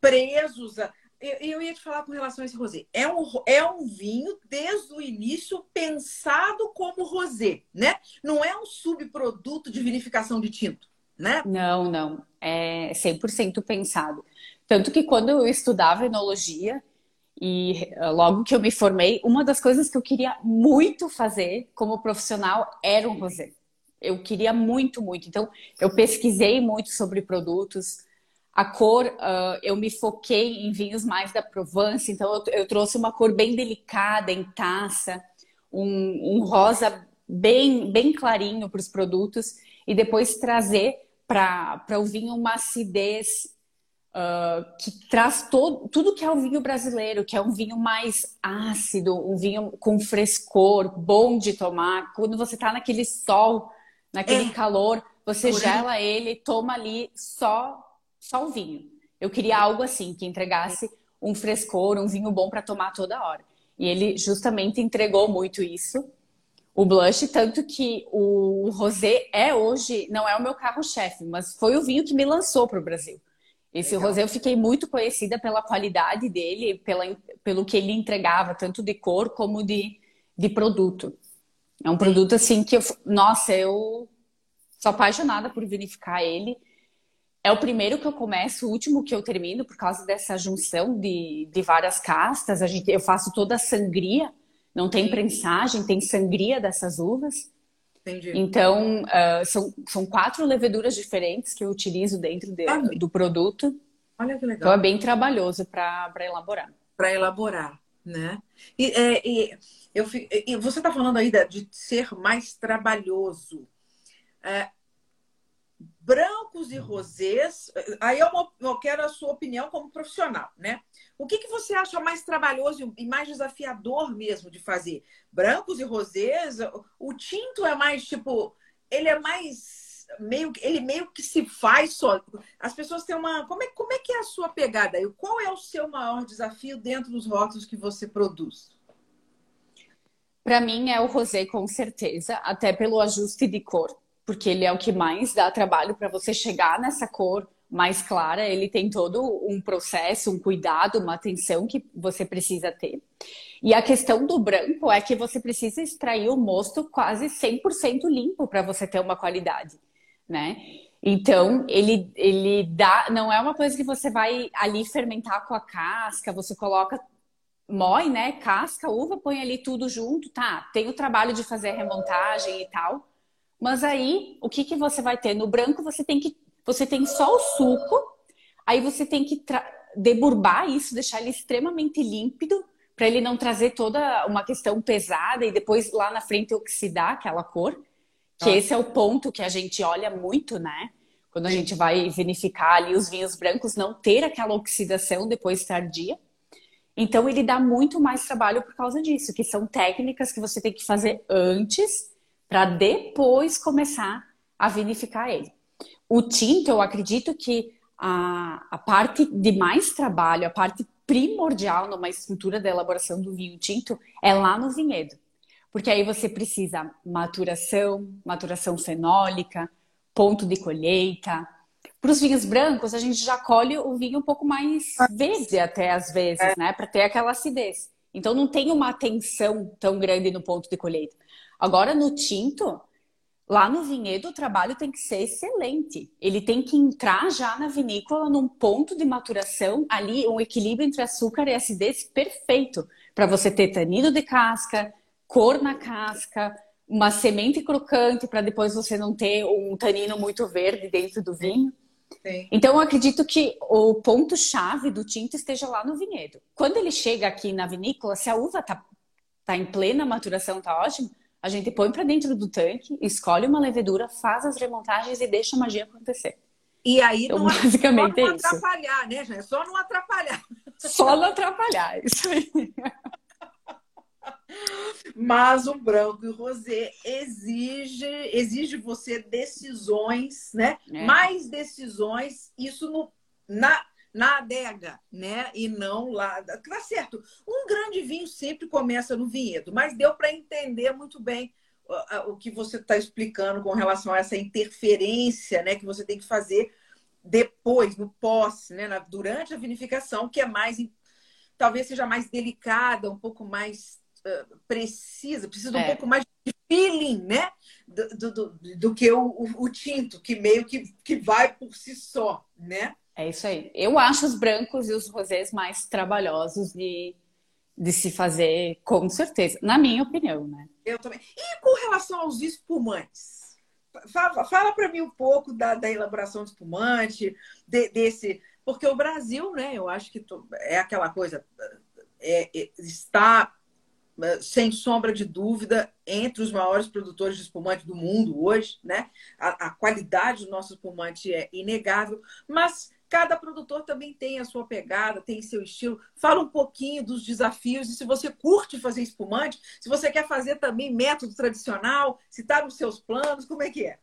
presos. Eu ia te falar com relação a esse rosé. É um vinho, desde o início, pensado como rosé, né? Não é um subproduto de vinificação de tinto, né? Não, não. É 100% pensado. Tanto que quando eu estudava enologia, e logo que eu me formei, uma das coisas que eu queria muito fazer como profissional era um rosé. Eu queria muito, muito. Então, eu pesquisei muito sobre produtos. A cor, eu me foquei em vinhos mais da Provence, então eu trouxe uma cor bem delicada em taça, um rosa bem, bem clarinho para os produtos e depois trazer para o vinho uma acidez que traz tudo que é o vinho brasileiro, que é um vinho mais ácido, um vinho com frescor, bom de tomar. Quando você está naquele sol, naquele calor, você gela ele, toma ali só um vinho. Eu queria algo assim, que entregasse um frescor, um vinho bom para tomar toda hora. E ele justamente entregou muito isso, o blush, tanto que o rosé é hoje, não é o meu carro-chefe, mas foi o vinho que me lançou para o Brasil. Esse rosé eu fiquei muito conhecida pela qualidade dele, pelo que ele entregava, tanto de cor como de produto. É um produto assim que eu sou apaixonada por vinificar ele. É o primeiro que eu começo, o último que eu termino, por causa dessa junção de várias castas. Eu faço toda a sangria, não tem prensagem, tem sangria dessas uvas. Entendi. Então, são 4 leveduras diferentes que eu utilizo dentro do produto. Olha que legal. Então, é bem trabalhoso para elaborar. Para elaborar, né? E você está falando aí de ser mais trabalhoso. Brancos e rosés, aí eu quero a sua opinião como profissional, né? O que você acha mais trabalhoso e mais desafiador mesmo de fazer? Brancos e rosés, o tinto é mais tipo, ele é mais, meio que se faz só. As pessoas têm uma, como é que é a sua pegada? E qual é o seu maior desafio dentro dos rótulos que você produz? Para mim é o rosé, com certeza, até pelo ajuste de cor. Porque ele é o que mais dá trabalho para você chegar nessa cor mais clara. Ele tem todo um processo, um cuidado, uma atenção que você precisa ter. E a questão do branco é que você precisa extrair o mosto quase 100% limpo para você ter uma qualidade, né? Então, ele dá... Não é uma coisa que você vai ali fermentar com a casca, você coloca... Mói, né? Casca, uva, põe ali tudo junto, tá? Tem o trabalho de fazer a remontagem e tal... Mas aí, o que você vai ter? No branco, você tem só o suco, aí você tem que deburbar isso, deixar ele extremamente límpido, para ele não trazer toda uma questão pesada e depois lá na frente oxidar aquela cor. Que esse é o ponto que a gente olha muito, né? Quando a gente vai vinificar ali os vinhos brancos, não ter aquela oxidação depois tardia. Então, ele dá muito mais trabalho por causa disso, que são técnicas que você tem que fazer antes... para depois começar a vinificar ele. O tinto, eu acredito que a parte de mais trabalho, a parte primordial numa estrutura da elaboração do vinho tinto, é lá no vinhedo. porque aí você precisa maturação fenólica, ponto de colheita. Para os vinhos brancos, a gente já colhe o vinho um pouco mais verde até às vezes, né? Para ter aquela acidez. Então não tem uma tensão tão grande no ponto de colheita. Agora no tinto, lá no vinhedo o trabalho tem que ser excelente. Ele tem que entrar já na vinícola num ponto de maturação, ali um equilíbrio entre açúcar e acidez perfeito. Para você ter tanino de casca, cor na casca, uma semente crocante para depois você não ter um tanino muito verde dentro do vinho. Sim. Então eu acredito que o ponto-chave do tinto esteja lá no vinhedo. Quando ele chega aqui na vinícola, se a uva está em plena maturação, está ótimo, a gente põe para dentro do tanque, escolhe uma levedura, faz as remontagens e deixa a magia acontecer. E aí então, não, basicamente só não atrapalhar, né, gente? Só não atrapalhar. Só não atrapalhar, isso aí. Mas o branco e o rosé exige você decisões, né? É. Mais decisões, isso na adega, né? E não lá. Tá certo. Um grande vinho sempre começa no vinhedo, mas deu para entender muito bem o que você está explicando com relação a essa interferência, né? Que você tem que fazer depois, no pós, né? Durante a vinificação, que é mais, talvez seja mais delicada, um pouco mais precisa um pouco mais de feeling, né? Do que o tinto, que meio que vai por si só, né? É isso aí. Eu acho os brancos e os rosés mais trabalhosos de se fazer, com certeza. Na minha opinião, né? Eu também. E com relação aos espumantes? Fala para mim um pouco da elaboração do espumante, desse... Porque o Brasil, né? Eu acho que é aquela coisa... está... sem sombra de dúvida, entre os maiores produtores de espumante do mundo hoje, né? A qualidade do nosso espumante é inegável, mas cada produtor também tem a sua pegada, tem seu estilo. Fala um pouquinho dos desafios e se você curte fazer espumante, se você quer fazer também método tradicional, se está nos seus planos, como é que é?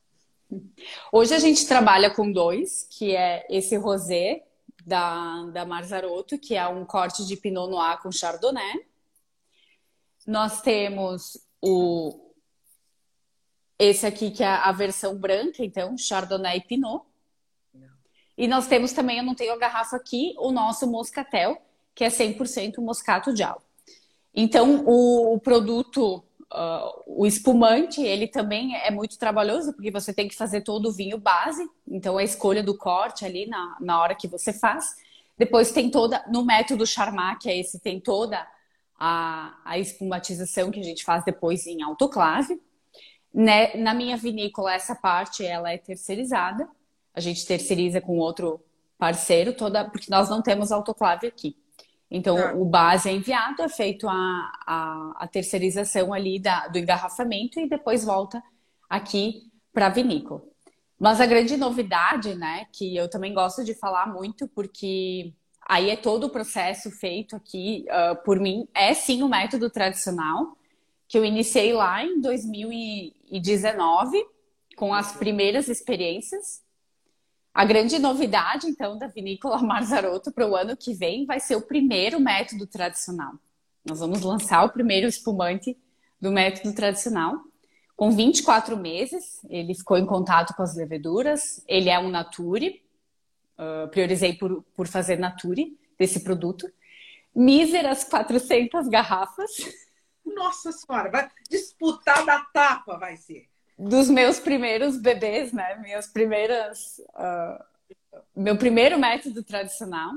Hoje a gente trabalha com dois, que é esse rosé da Mazzarotto, que é um corte de Pinot Noir com Chardonnay. Nós temos esse aqui, que é a versão branca, então, Chardonnay e Pinot. Não. E nós temos também, eu não tenho a garrafa aqui, o nosso Moscatel, que é 100% Moscato Giallo. Então, o produto, o espumante, ele também é muito trabalhoso, porque você tem que fazer todo o vinho base. Então, a escolha do corte ali na hora que você faz. Depois tem no método Charmat, que é esse, tem toda... A espumatização que a gente faz depois em autoclave, né? Na minha vinícola, essa parte ela é terceirizada. A gente terceiriza com outro parceiro porque nós não temos autoclave aqui. Então, O base é enviado, é feito a terceirização ali do engarrafamento e depois volta aqui para a vinícola. Mas a grande novidade, né, que eu também gosto de falar muito, porque... Aí é todo o processo feito aqui por mim. É sim o método tradicional, que eu iniciei lá em 2019, com as primeiras experiências. A grande novidade, então, da Vinícola Mazzarotto para o ano que vem vai ser o primeiro método tradicional. Nós vamos lançar o primeiro espumante do método tradicional. Com 24 meses, ele ficou em contato com as leveduras. Ele é um nature. Priorizei por fazer nature desse produto. Míseras 400 garrafas. Nossa senhora, vai disputar da tapa, vai ser. Dos meus primeiros bebês, né? Meu primeiro método tradicional.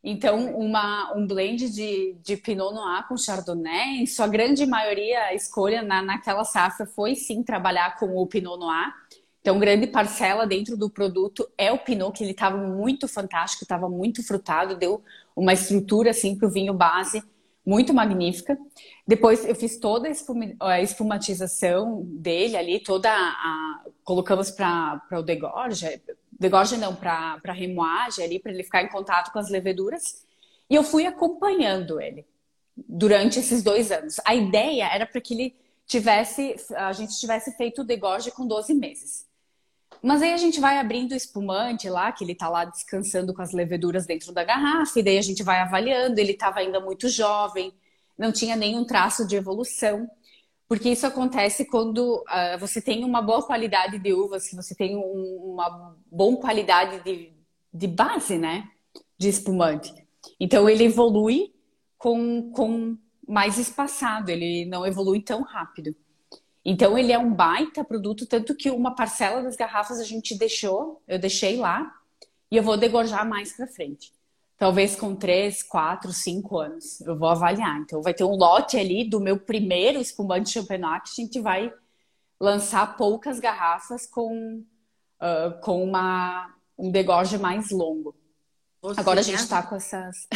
Então, um blend de Pinot Noir com Chardonnay. Em sua grande maioria, a escolha naquela safra foi, sim, trabalhar com o Pinot Noir. Então, grande parcela dentro do produto é o Pinot, que ele estava muito fantástico, estava muito frutado, deu uma estrutura assim, para o vinho base muito magnífica. Depois eu fiz toda a espumatização dele ali, colocamos para o degorge não, para a remoagem ali, para ele ficar em contato com as leveduras. E eu fui acompanhando ele durante esses 2 anos. A ideia era para que a gente tivesse feito o degorge com 12 meses. Mas aí a gente vai abrindo o espumante lá, que ele tá lá descansando com as leveduras dentro da garrafa, e daí a gente vai avaliando, ele estava ainda muito jovem, não tinha nenhum traço de evolução. Porque isso acontece quando você tem uma boa qualidade de uvas, você tem uma boa qualidade de base, né? De espumante. Então, ele evolui com mais espaçado, ele não evolui tão rápido. Então, ele é um baita produto, tanto que uma parcela das garrafas a gente deixou, eu deixei lá, e eu vou degorjar mais pra frente. Talvez com 3, 4, 5 anos. Eu vou avaliar. Então, vai ter um lote ali do meu primeiro espumante Champenois que a gente vai lançar poucas garrafas com um degorge mais longo. Você agora a gente está com essas...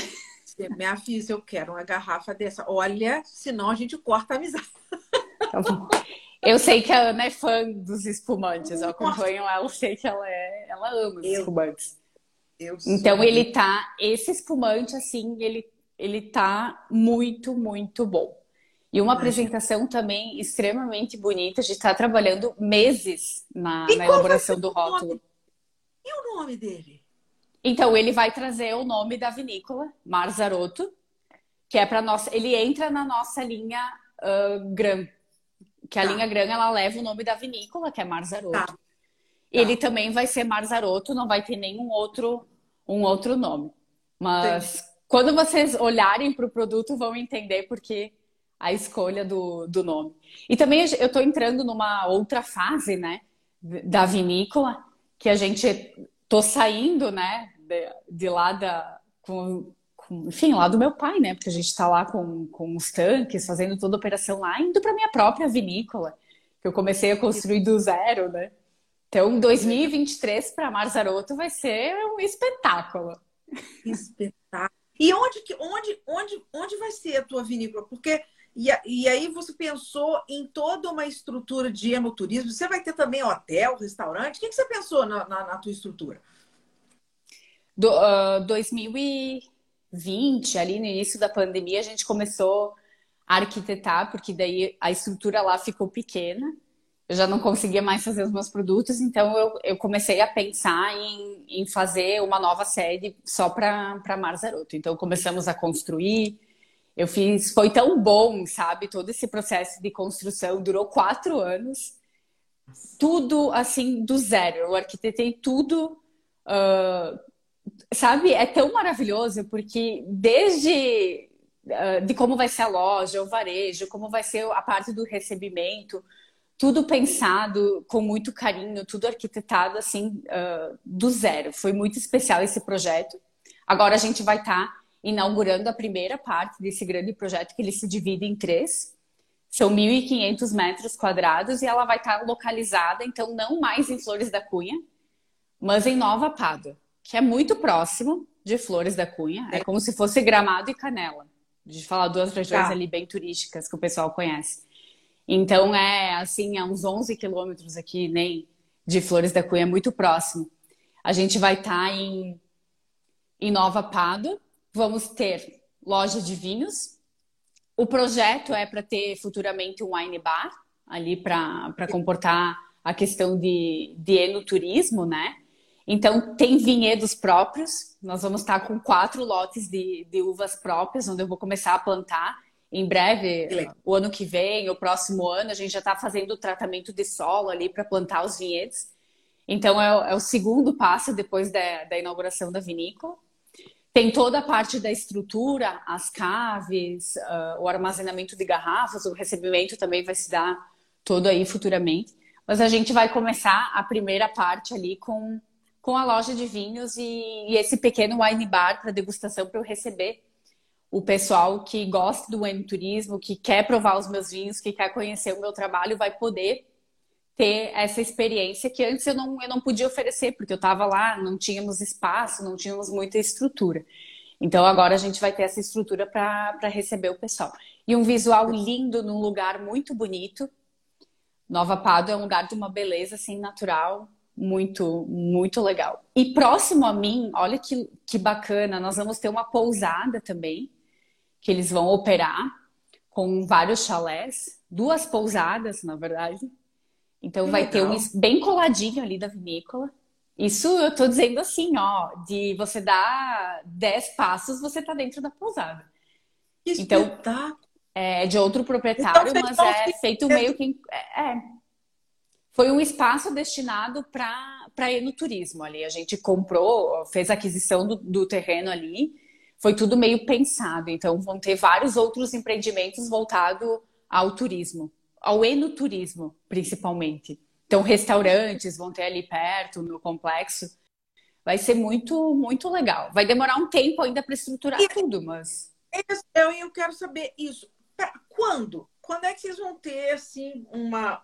Você me avisa, eu quero uma garrafa dessa. Olha, senão a gente corta a amizade. Tá bom. Eu sei que a Ana é fã dos espumantes. Eu acompanho ela, eu sei que ela ama os espumantes. Então ele tá, esse espumante assim, ele tá muito, muito bom. E uma apresentação também extremamente bonita, a gente tá trabalhando meses na elaboração do rótulo. E o nome dele? Então ele vai trazer o nome da vinícola, Mazzarotto, que é para nossa, ele entra na nossa linha Gran, que a linha Gran ela leva o nome da vinícola, que é Mazzarotto. Tá. Ele também vai ser Mazzarotto, não vai ter nenhum outro nome. Mas quando vocês olharem para o produto, vão entender porque a escolha do nome. E também eu estou entrando numa outra fase, né, da vinícola, que a gente tô saindo, né, de lá lá do meu pai, né, porque a gente está lá com os tanques, fazendo toda a operação lá, indo para minha própria vinícola, que eu comecei a construir do zero, né? Então, 2023 para Mazzarotto vai ser um espetáculo. Espetáculo. E onde vai ser a tua vinícola? Porque e aí você pensou em toda uma estrutura de enoturismo. Você vai ter também hotel, restaurante. O que você pensou na tua estrutura? 2020, ali no início da pandemia, a gente começou a arquitetar, porque daí a estrutura lá ficou pequena. Eu já não conseguia mais fazer os meus produtos, então eu comecei a pensar em fazer uma nova sede só para Mazzarotto. Então, começamos a construir. Foi tão bom, sabe? Todo esse processo de construção durou 4 anos. Tudo, assim, do zero. Eu arquitetei tudo. Sabe? É tão maravilhoso, porque desde de como vai ser a loja, o varejo, como vai ser a parte do recebimento... Tudo pensado com muito carinho, tudo arquitetado assim, do zero. Foi muito especial esse projeto. Agora a gente vai estar inaugurando a primeira parte desse grande projeto, que ele se divide em 3. São 1.500 metros quadrados e ela vai estar localizada, então, não mais em Flores da Cunha, mas em Nova Pádua, que é muito próximo de Flores da Cunha. É como se fosse Gramado e Canela. A gente fala 2 regiões ali bem turísticas que o pessoal conhece. Então, é uns 11 quilômetros aqui, nem de Flores da Cunha, é muito próximo. A gente vai estar em Nova Pádua, vamos ter loja de vinhos. O projeto é para ter futuramente um wine bar, ali para comportar a questão de enoturismo, né? Então, tem vinhedos próprios, nós vamos estar com 4 lotes de uvas próprias, onde eu vou começar a plantar. Em breve, o ano que vem, o próximo ano, a gente já está fazendo o tratamento de solo ali para plantar os vinhedos. Então, é o segundo passo depois da inauguração da vinícola. Tem toda a parte da estrutura, as caves, o armazenamento de garrafas, o recebimento também vai se dar todo aí futuramente. Mas a gente vai começar a primeira parte ali com a loja de vinhos e esse pequeno wine bar para degustação para eu receber o pessoal que gosta do enoturismo, que quer provar os meus vinhos, que quer conhecer o meu trabalho, vai poder ter essa experiência que antes eu não podia oferecer, porque eu estava lá, não tínhamos espaço, não tínhamos muita estrutura. Então, agora a gente vai ter essa estrutura para receber o pessoal. E um visual lindo, num lugar muito bonito. Nova Pádua é um lugar de uma beleza, assim, natural, muito, muito legal. E próximo a mim, olha que bacana, nós vamos ter uma pousada também, que eles vão operar com vários chalés, 2 pousadas, na verdade. Então que vai legal. Ter um bem coladinho ali da vinícola. Isso eu tô dizendo assim, ó, de você dar 10 passos, você tá dentro da pousada. Que então, É de outro proprietário, então, mas é feito meio que... Foi um espaço destinado para ir no turismo ali. A gente comprou, fez a aquisição do terreno ali. Foi tudo meio pensado. Então, vão ter vários outros empreendimentos voltados ao turismo. Ao enoturismo, principalmente. Então, restaurantes vão ter ali perto, no complexo. Vai ser muito, muito legal. Vai demorar um tempo ainda para estruturar tudo, mas... Eu quero saber isso. Quando? Quando é que vocês vão ter, assim, uma...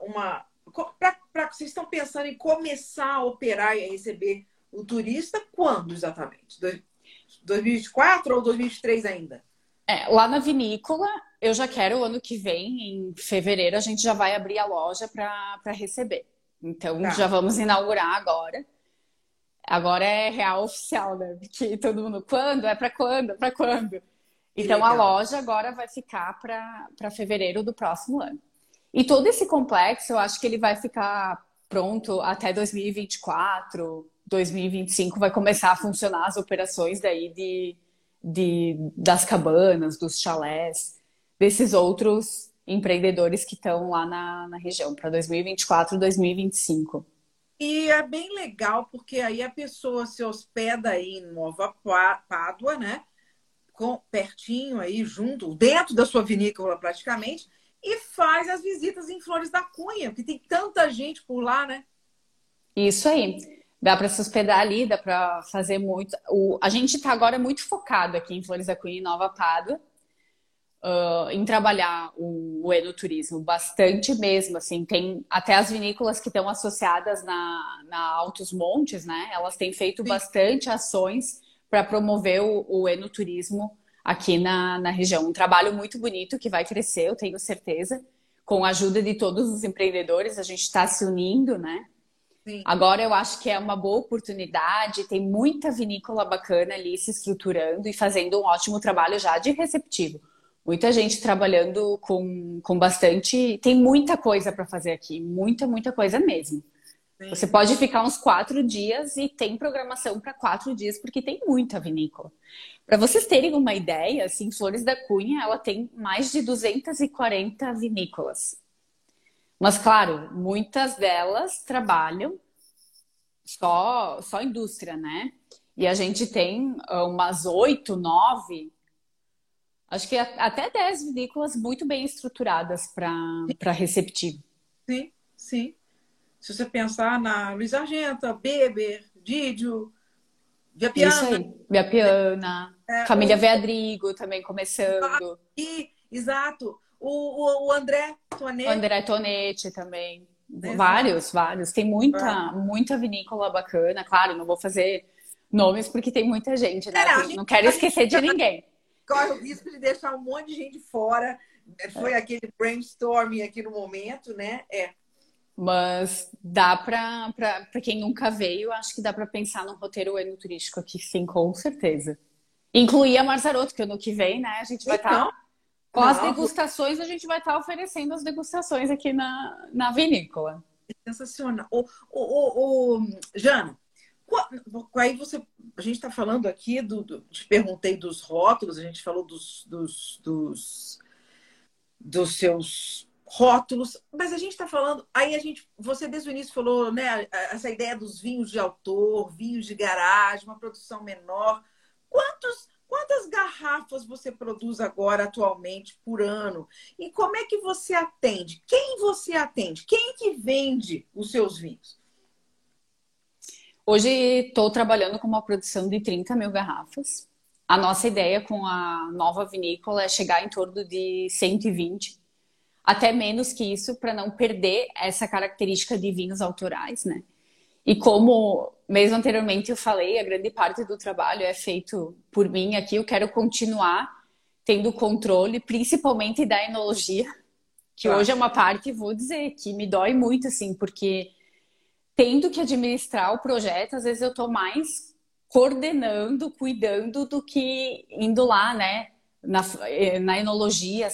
Vocês estão pensando em começar a operar e a receber o turista quando exatamente? 2024 ou 2023 ainda? Lá na vinícola, eu já quero o ano que vem, em fevereiro, a gente já vai abrir a loja para receber. Então, já vamos inaugurar agora. Agora é real oficial, né? Porque todo mundo, quando? É para quando? É para quando? Então, a loja agora vai ficar para fevereiro do próximo ano. E todo esse complexo, eu acho que ele vai ficar pronto até 2024, 2025. Vai começar a funcionar as operações daí das cabanas, dos chalés, desses outros empreendedores que estão lá na região, para 2024, 2025. E é bem legal, porque aí a pessoa se hospeda aí em Nova Pádua, né? Pertinho aí, junto, dentro da sua vinícola praticamente, e faz as visitas em Flores da Cunha, porque tem tanta gente por lá, né? Isso aí. Dá para se hospedar ali, dá para fazer muito. A gente está agora muito focado aqui em Flores da Cunha e Nova Pádua, em trabalhar o enoturismo, bastante mesmo. Assim, tem até as vinícolas que estão associadas na Altos Montes, né? Elas têm feito bastante ações para promover o enoturismo aqui na região. Um trabalho muito bonito que vai crescer, eu tenho certeza. Com a ajuda de todos os empreendedores, a gente está se unindo, né? Sim. Agora eu acho que é uma boa oportunidade, tem muita vinícola bacana ali se estruturando e fazendo um ótimo trabalho já de receptivo. Muita gente trabalhando com bastante... Tem muita coisa para fazer aqui, muita, muita coisa mesmo. Sim. Você pode ficar uns 4 dias e tem programação para 4 dias, porque tem muita vinícola. Para vocês terem uma ideia, assim, Flores da Cunha, ela tem mais de 240 vinícolas. Mas, claro, muitas delas trabalham só indústria, né? E a gente tem umas 8, 9, acho que até 10 vinícolas muito bem estruturadas para receptivo. Sim, sim. Se você pensar na Luiz Argenta, Beber, Didio, Viapiana, Família Veadrigo também começando. Exato. O André Tonetti. O André Tonetti também. Exato. Vários. Tem muita vinícola bacana. Claro, não vou fazer nomes porque tem muita gente, né? Não quero esquecer de ninguém. Corre o risco de deixar um monte de gente fora. Foi aquele brainstorming aqui no momento, né? Mas dá para quem nunca veio, acho que dá para pensar num roteiro enoturístico aqui, sim, com certeza. Incluir a Mazzarotto, que ano que vem, né? A gente vai estar com as degustações, a gente vai estar oferecendo as degustações aqui na vinícola. Sensacional. Jana, aí a gente está falando aqui te perguntei dos rótulos, a gente falou dos seus rótulos, mas a gente está falando, aí você desde o início falou, né, essa ideia dos vinhos de autor, vinhos de garagem, uma produção menor. Quantas garrafas você produz agora atualmente por ano? E como é que você atende? Quem você atende? Quem que vende os seus vinhos? Hoje estou trabalhando com uma produção de 30 mil garrafas. A nossa ideia com a nova vinícola é chegar em torno de 120, até menos que isso, para não perder essa característica de vinhos autorais, né? E como mesmo anteriormente eu falei, a grande parte do trabalho é feito por mim aqui, eu quero continuar tendo controle, principalmente da enologia, que hoje é uma parte, vou dizer, que me dói muito, assim, porque tendo que administrar o projeto, às vezes eu tô mais coordenando, cuidando do que indo lá, né? Na enologia,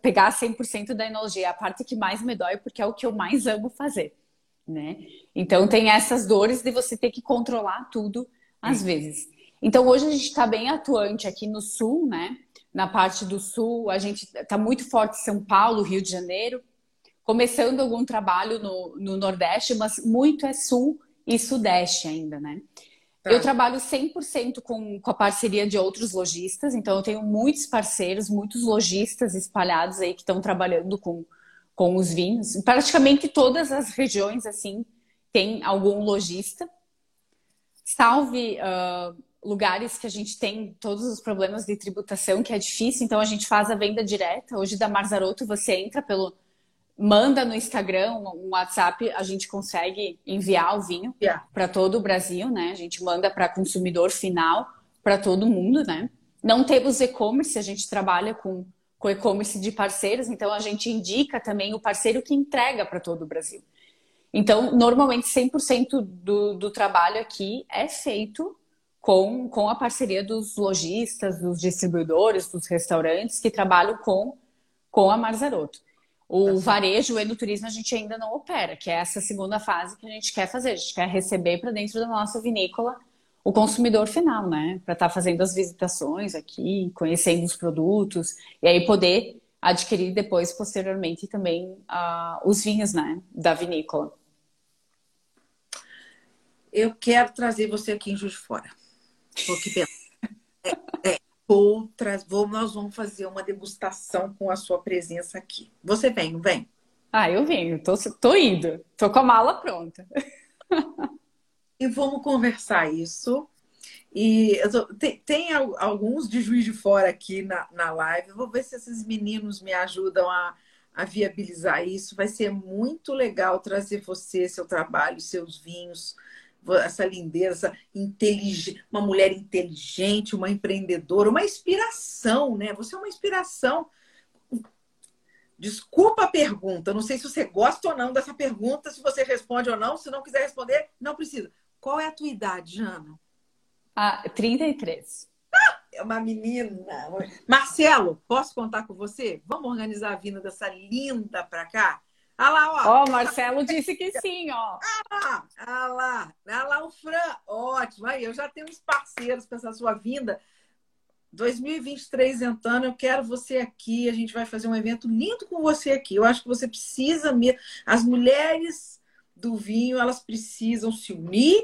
pegar 100% da enologia, a parte que mais me dói, porque é o que eu mais amo fazer, né? Então tem essas dores de você ter que controlar tudo às vezes. Então hoje a gente está bem atuante aqui no sul, né? na parte do sul. A gente está muito forte em São Paulo, Rio de Janeiro. Começando algum trabalho no Nordeste, mas muito é Sul e Sudeste ainda, né? Tá. Eu trabalho 100% com a parceria de outros lojistas. Então, eu tenho muitos parceiros, muitos lojistas espalhados aí que estão trabalhando com os vinhos. Praticamente todas as regiões, assim, tem algum lojista. Salve lugares que a gente tem todos os problemas de tributação, que é difícil. Então, a gente faz a venda direta. Hoje, da Mazzarotto, você entra manda no Instagram, um WhatsApp, a gente consegue enviar o vinho para todo o Brasil, né? A gente manda para consumidor final, para todo mundo, né? Não temos e-commerce, a gente trabalha com e-commerce de parceiros, então a gente indica também o parceiro que entrega para todo o Brasil. Então, normalmente, 100% do trabalho aqui é feito com a parceria dos lojistas, dos distribuidores, dos restaurantes que trabalham com a Mazzarotto. O varejo, o enoturismo, a gente ainda não opera, que é essa segunda fase que a gente quer fazer. A gente quer receber para dentro da nossa vinícola o consumidor final, né? Para estar fazendo as visitações aqui, conhecendo os produtos e aí poder adquirir depois, posteriormente, também os vinhos, né? Da vinícola. Eu quero trazer você aqui em Juiz de Fora. Porque nós vamos fazer uma degustação com a sua presença aqui. Você vem, não vem? Ah, eu venho. Tô indo. Tô com a mala pronta. E vamos conversar isso. E tem alguns de Juiz de Fora aqui na live. Eu vou ver se esses meninos me ajudam a viabilizar isso. Vai ser muito legal trazer você, seu trabalho, seus vinhos, essa lindeza, uma mulher inteligente, uma empreendedora, uma inspiração, né? Você é uma inspiração. Desculpa a pergunta, não sei se você gosta ou não dessa pergunta, se você responde ou não, se não quiser responder, não precisa. Qual é a tua idade, Jana? 33. É uma menina. Marcelo, posso contar com você? Vamos organizar a vinda dessa linda pra cá? Ah lá, ó. Ó, Marcelo disse que sim, ó. Ah lá, o Fran. Ótimo. Aí, eu já tenho uns parceiros para essa sua vinda. 2023 entrando, eu quero você aqui. A gente vai fazer um evento lindo com você aqui. Eu acho que você precisa mesmo. As mulheres do vinho, elas precisam se unir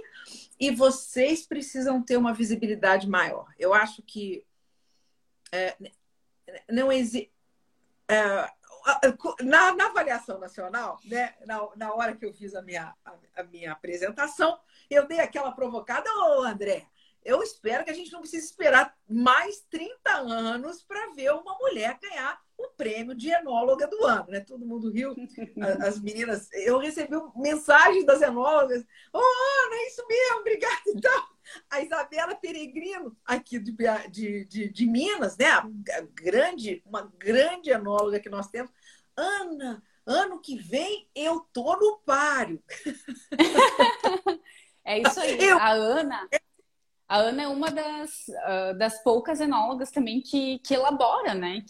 e vocês precisam ter uma visibilidade maior. Eu acho que não existe... Na avaliação nacional, né? Na hora que eu fiz a minha apresentação, eu dei aquela provocada. Ô, André, eu espero que a gente não precise esperar mais 30 anos para ver uma mulher ganhar o prêmio de enóloga do ano, né? Todo mundo riu, as meninas. Eu recebi mensagens das enólogas. Ô, Ana, é isso mesmo, obrigada. Então, a Isabela Peregrino, aqui de Minas, né? Uma grande enóloga que nós temos. Ana, ano que vem eu tô no páreo. É isso aí. A Ana é uma das poucas enólogas também que elabora, né?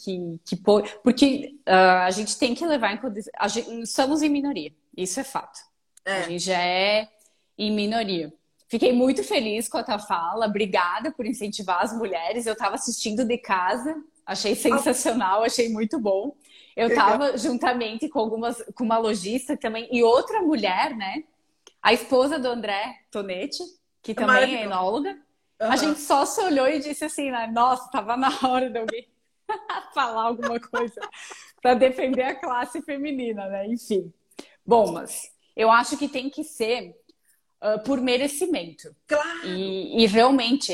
Porque a gente tem que levar em consideração. Somos em minoria, isso é fato. A gente já é em minoria. Fiquei muito feliz com a tua fala. Obrigada por incentivar as mulheres. Eu estava assistindo de casa. Achei sensacional, achei muito bom. Eu estava juntamente com uma lojista também e outra mulher, né? A esposa do André Tonetti, que também é enóloga. Uhum. A gente só se olhou e disse assim, né? Nossa, estava na hora de alguém falar alguma coisa para defender a classe feminina, né? Enfim. Bom, mas eu acho que tem que ser... por merecimento. Claro. E realmente,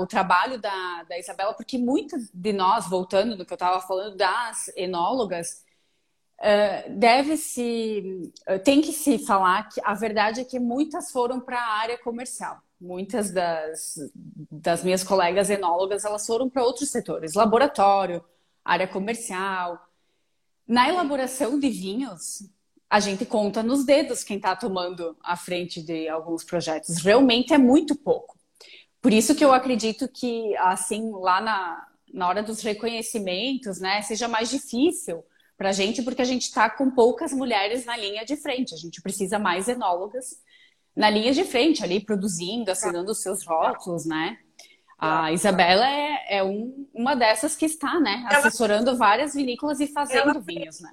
o trabalho da Isabela, porque muitas de nós, voltando do que eu estava falando, das enólogas, tem que se falar que a verdade é que muitas foram para a área comercial. Muitas das minhas colegas enólogas, elas foram para outros setores. Laboratório, área comercial. Na elaboração de vinhos... a gente conta nos dedos quem está tomando à frente de alguns projetos. Realmente é muito pouco. Por isso que eu acredito que, assim, lá na hora dos reconhecimentos, né, seja mais difícil para a gente, porque a gente está com poucas mulheres na linha de frente. A gente precisa mais enólogas na linha de frente, ali, produzindo, assinando os seus rótulos, né? A Isabela é uma dessas que está, né, assessorando várias vinícolas e fazendo vinhos, né?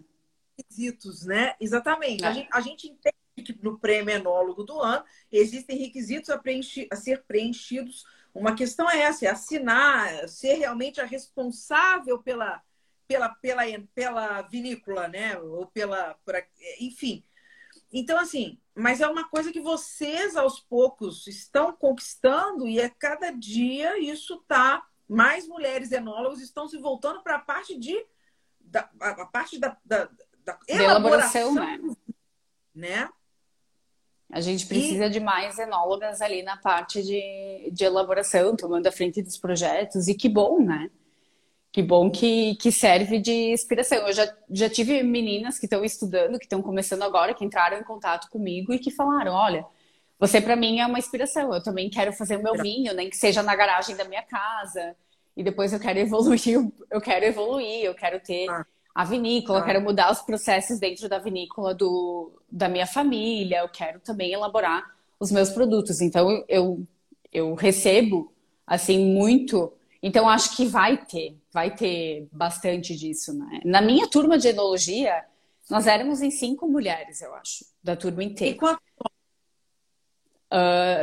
Requisitos, né? Exatamente. É. A gente entende que no prêmio enólogo do ano existem requisitos a ser preenchidos. Uma questão é essa, é assinar, ser realmente a responsável pela vinícola, né? Ou enfim. Então, assim, mas é uma coisa que vocês, aos poucos, estão conquistando e a cada dia isso tá... Mais mulheres enólogas estão se voltando para a parte da elaboração, né? A gente precisa de mais enólogas ali na parte de elaboração, tomando a frente dos projetos. E que bom, né? Que bom que serve de inspiração. Eu já tive meninas que estão estudando, que estão começando agora, que entraram em contato comigo e que falaram, olha, você para mim é uma inspiração, eu também quero fazer o meu vinho, nem que seja na garagem da minha casa, e depois eu quero evoluir, eu quero ter a vinícola, eu quero mudar os processos dentro da vinícola da minha família, eu quero também elaborar os meus produtos. Então, eu recebo, assim, muito... Então, acho que vai ter bastante disso, né? Na minha turma de enologia, nós éramos em 5 mulheres, eu acho, da turma inteira. E quanto?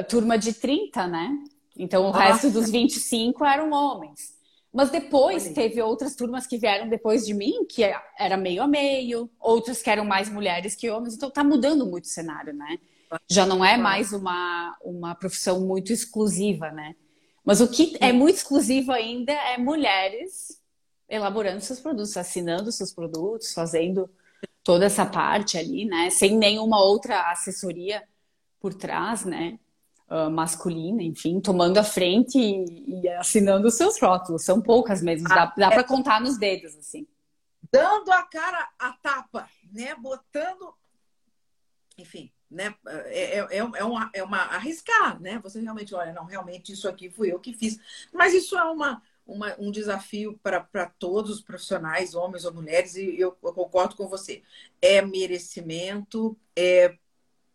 Turma de 30, né? Então, o resto dos 25 eram homens. Mas depois teve outras turmas que vieram depois de mim, que era meio a meio, outras que eram mais mulheres que homens. Então, tá mudando muito o cenário, né? Já não é mais uma profissão muito exclusiva, né? Mas o que é muito exclusivo ainda é mulheres elaborando seus produtos, assinando seus produtos, fazendo toda essa parte ali, né? Sem nenhuma outra assessoria por trás, né? Masculina, enfim, tomando a frente e assinando os seus rótulos. São poucas mesmo, dá para contar nos dedos, assim. Dando a cara à tapa, né? Botando... Enfim... Né? É uma arriscar, né? Você realmente olha, não, realmente isso aqui fui eu que fiz. Mas isso é um desafio para todos os profissionais, homens ou mulheres, e eu concordo com você. É merecimento, é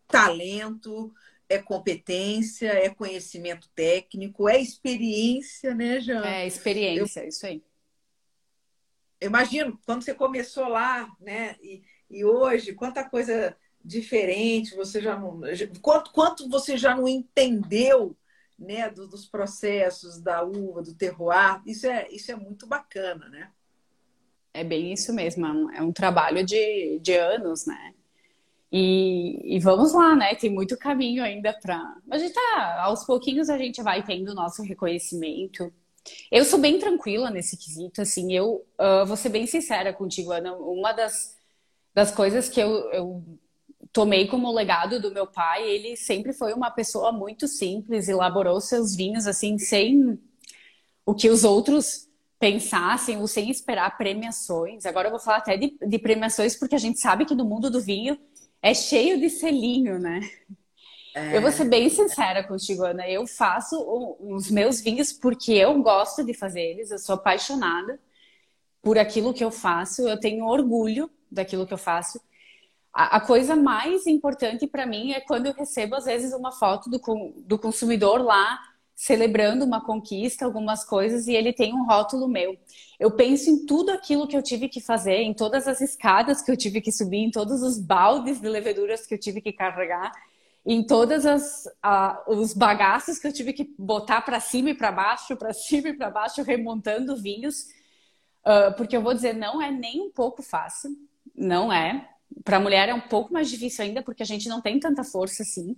talento, é competência, é conhecimento técnico, é experiência, né, Jana? É experiência, isso aí. Eu imagino, quando você começou lá, né? E hoje, quanta coisa... diferente, você já não... Quanto você já não entendeu, né, dos processos da uva, do terroir, isso é muito bacana, né? É bem isso mesmo, é um trabalho de anos, né? E vamos lá, né? Tem muito caminho ainda para... Mas aos pouquinhos a gente vai tendo o nosso reconhecimento. Eu sou bem tranquila nesse quesito, assim, eu vou ser bem sincera contigo, Ana, uma das coisas que eu tomei como legado do meu pai, ele sempre foi uma pessoa muito simples, elaborou seus vinhos assim, sem o que os outros pensassem, ou sem esperar premiações. Agora eu vou falar até de premiações, porque a gente sabe que no mundo do vinho é cheio de selinho, né? Eu vou ser bem sincera contigo, Ana. Eu faço os meus vinhos porque eu gosto de fazer eles, eu sou apaixonada por aquilo que eu faço, eu tenho orgulho daquilo que eu faço. A coisa mais importante para mim é quando eu recebo, às vezes, uma foto do consumidor lá, celebrando uma conquista, algumas coisas, e ele tem um rótulo meu. Eu penso em tudo aquilo que eu tive que fazer, em todas as escadas que eu tive que subir, em todos os baldes de leveduras que eu tive que carregar, em todos os bagaços que eu tive que botar para cima e para baixo, remontando vinhos, porque eu vou dizer, não é nem um pouco fácil, não é. Para a mulher é um pouco mais difícil ainda, porque a gente não tem tanta força assim.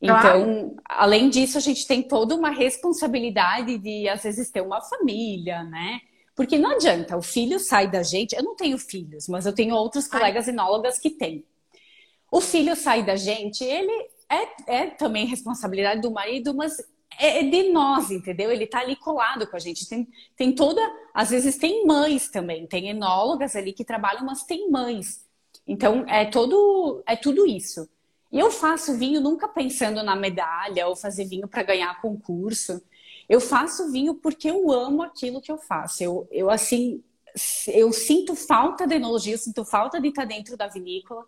Então, além disso, a gente tem toda uma responsabilidade de, às vezes, ter uma família, né? Porque não adianta, o filho sai da gente... Eu não tenho filhos, mas eu tenho outros colegas enólogas que têm. O filho sai da gente, ele é também responsabilidade do marido, mas é de nós, entendeu? Ele tá ali colado com a gente. Tem toda... Às vezes tem mães também, tem enólogas ali que trabalham, mas tem mães. Então, é tudo isso. E eu faço vinho nunca pensando na medalha ou fazer vinho para ganhar concurso. Eu faço vinho porque eu amo aquilo que eu faço. Eu sinto falta da enologia, eu sinto falta de estar dentro da vinícola.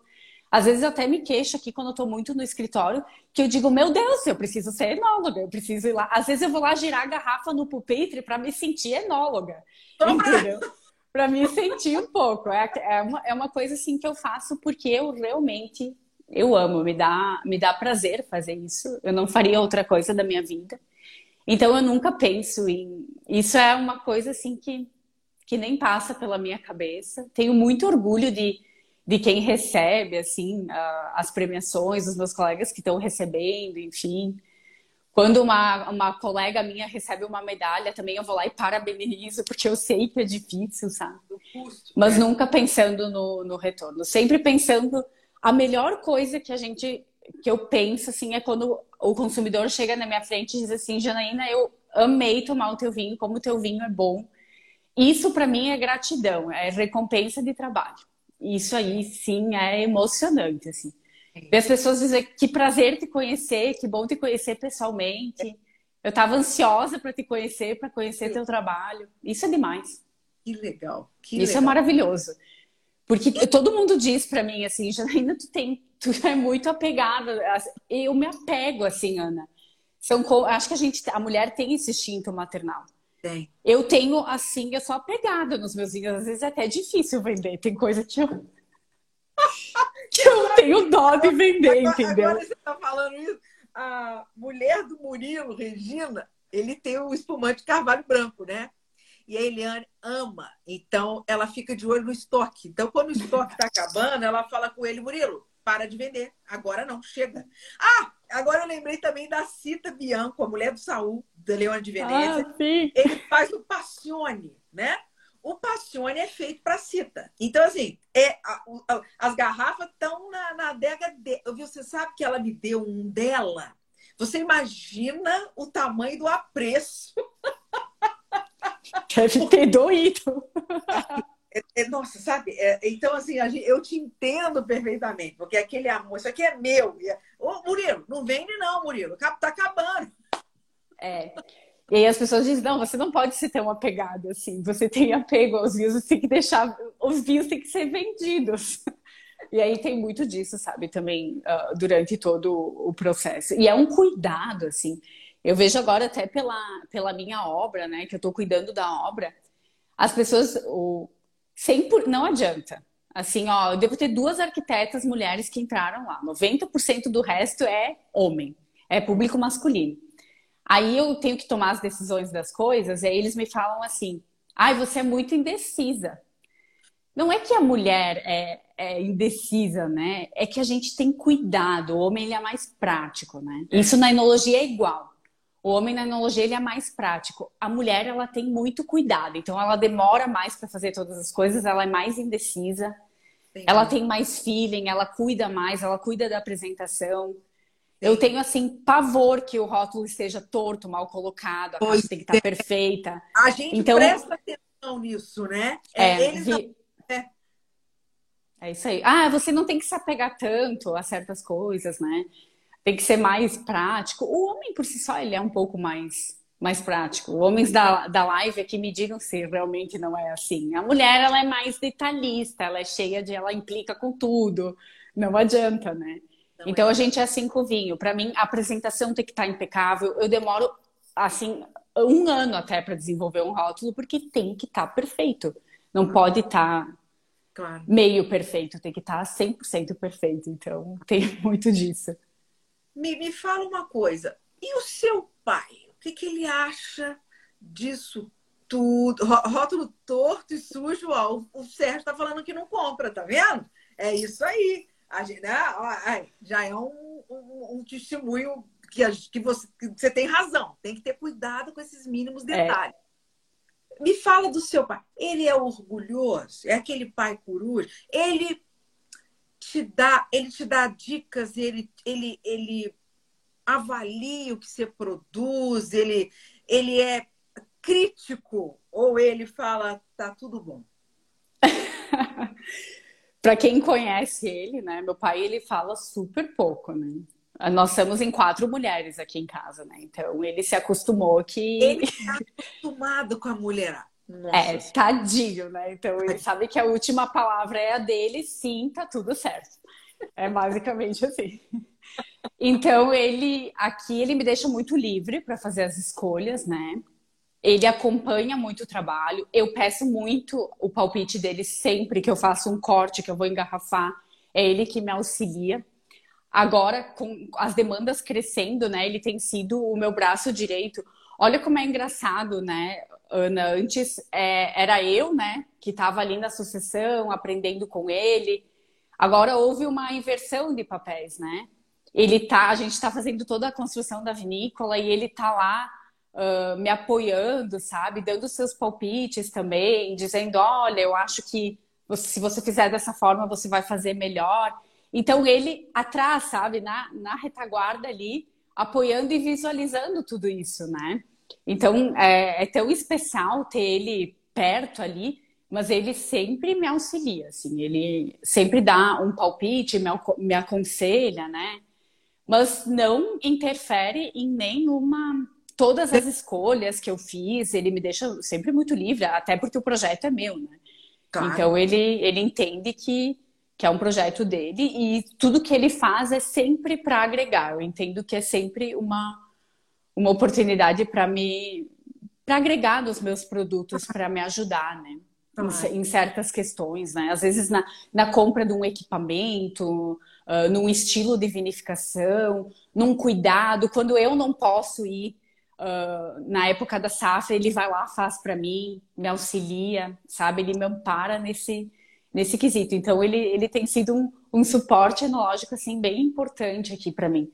Às vezes eu até me queixo aqui quando eu tô muito no escritório, que eu digo, meu Deus, eu preciso ser enóloga, eu preciso ir lá. Às vezes eu vou lá girar a garrafa no pupitre para me sentir enóloga, entendeu? Para me sentir um pouco. É uma coisa assim que eu faço porque eu realmente, eu amo, me dá prazer fazer isso. Eu não faria outra coisa da minha vida. Então eu nunca penso em... Isso é uma coisa assim que nem passa pela minha cabeça. Tenho muito orgulho de quem recebe, assim, as premiações, os meus colegas que estão recebendo, enfim. Quando uma colega minha recebe uma medalha, também eu vou lá e parabenizo, porque eu sei que é difícil, sabe? Mas nunca pensando no retorno. Sempre pensando... A melhor coisa que eu penso, assim, é quando o consumidor chega na minha frente e diz assim, Janaína, eu amei tomar o teu vinho, como o teu vinho é bom. Isso, para mim, é gratidão, é recompensa de trabalho. Isso aí, sim, é emocionante, assim. E as pessoas dizem, que prazer te conhecer, que bom te conhecer pessoalmente. Eu estava ansiosa para te conhecer, para conhecer teu trabalho. Isso é demais. Que legal. Isso é maravilhoso. Porque todo mundo diz para mim, assim, Janaína, tu é muito apegada. Eu me apego, assim, Ana. Acho que a mulher tem esse instinto maternal. Tem. Eu tenho, assim, eu sou apegada nos meus vinhos. Às vezes é até difícil vender. Tem coisa que eu tenho dó de vender, entendeu? Agora você tá falando isso. A mulher do Murilo, Regina, ele tem o espumante de carvalho branco, né? E a Eliane ama. Então, ela fica de olho no estoque. Então, quando o estoque tá acabando, ela fala com ele, Murilo, para de vender. Agora não, chega. Ah! Agora eu lembrei também da Cita Bianco, a mulher do Saul, da Leone de Veneza. Ah, ele faz o Passione, né? O Passione é feito para Cita. Então, assim, as garrafas estão na adega dele. Você sabe que ela me deu um dela? Você imagina o tamanho do apreço. Deve ter doído. Nossa, sabe? Então, assim, eu te entendo perfeitamente, porque aquele amor, isso aqui é meu. Ô, Murilo, não vende não, Murilo, tá acabando. É. E aí as pessoas dizem, não, você não pode ser tão apegado assim, você tem apego aos vinhos, você tem que deixar, os vinhos têm que ser vendidos. E aí tem muito disso, sabe, também durante todo o processo. E é um cuidado, assim. Eu vejo agora até pela minha obra, né, que eu tô cuidando da obra, as pessoas... Não adianta. Assim, ó, eu devo ter 2 arquitetas mulheres que entraram lá. 90% do resto é homem. É público masculino. Aí eu tenho que tomar as decisões das coisas e aí eles me falam assim, ai, você é muito indecisa. Não é que a mulher é indecisa, né? É que a gente tem cuidado. O homem, ele é mais prático, né? Isso na enologia é igual. O homem na enologia ele é mais prático. A mulher ela tem muito cuidado, então ela demora mais para fazer todas as coisas, ela é mais indecisa. Sim. Ela tem mais feeling, ela cuida mais, ela cuida da apresentação. Sim. Eu tenho assim pavor que o rótulo esteja torto, mal colocado, a caixa tem que estar perfeita. A gente então, presta atenção nisso, né? É isso aí. Ah, você não tem que se apegar tanto a certas coisas, né? Tem que ser mais prático. O homem, por si só, ele é um pouco mais prático. Homens da live aqui me digam se realmente não é assim. A mulher, ela é mais detalhista, ela é cheia de... Ela implica com tudo. Não adianta, né? Então, a gente é assim com o vinho. Para mim, a apresentação tem que estar impecável. Eu demoro, assim, 1 ano até para desenvolver um rótulo, porque tem que estar perfeito. Não pode estar... Claro. Meio perfeito. Tem que estar 100% perfeito. Então, tem muito disso. Me fala uma coisa, e o seu pai? O que ele acha disso tudo? Rótulo torto e sujo, ó, o Sérgio tá falando que não compra, tá vendo? É isso aí. A gente, né? Já é um testemunho que você tem razão. Tem que ter cuidado com esses mínimos detalhes. É. Me fala do seu pai. Ele é orgulhoso? É aquele pai coruja? Ele te dá dicas, ele avalia o que você produz, ele é crítico ou ele fala, tá tudo bom? Para quem conhece ele, né? Meu pai, ele fala super pouco, né? Nós estamos em 4 mulheres aqui em casa, né? Então, ele se acostumou que... Ele tá acostumado com a mulherada. Nossa. É, tadinho, né? Então, ele sabe que a última palavra é a dele, sim, tá tudo certo. É basicamente assim. Então, ele me deixa muito livre para fazer as escolhas, né? Ele acompanha muito o trabalho. Eu peço muito o palpite dele sempre que eu faço um corte, que eu vou engarrafar. É ele que me auxilia. Agora, com as demandas crescendo, né? Ele tem sido o meu braço direito. Olha como é engraçado, né, Ana? Antes era eu, né, que estava ali na sucessão, aprendendo com ele. Agora houve uma inversão de papéis, né? A gente está fazendo toda a construção da vinícola e ele está lá me apoiando, sabe? Dando seus palpites também, dizendo, olha, eu acho que se você fizer dessa forma, você vai fazer melhor. Então ele atrás, sabe? Na retaguarda ali, apoiando e visualizando tudo isso, né? Então é tão especial ter ele perto ali. Mas ele sempre me auxilia, assim. Ele sempre dá um palpite, me aconselha, né? Mas não interfere em nenhuma... Todas as escolhas que eu fiz, ele me deixa sempre muito livre. Até porque o projeto é meu, né? Claro. Então, ele entende que é um projeto dele. E tudo que ele faz é sempre para agregar. Eu entendo que é sempre uma oportunidade para agregar nos meus produtos, para me ajudar, né? Em certas questões, né? Às vezes na compra de um equipamento, num estilo de vinificação, num cuidado. Quando eu não posso ir na época da safra, ele vai lá, faz para mim, me auxilia, sabe? Ele me ampara nesse quesito. Então, ele tem sido um suporte enológico, assim, bem importante aqui para mim.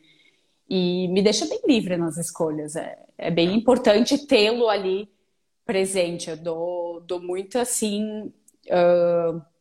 E me deixa bem livre nas escolhas. É bem importante tê-lo ali presente. Eu dou muito assim...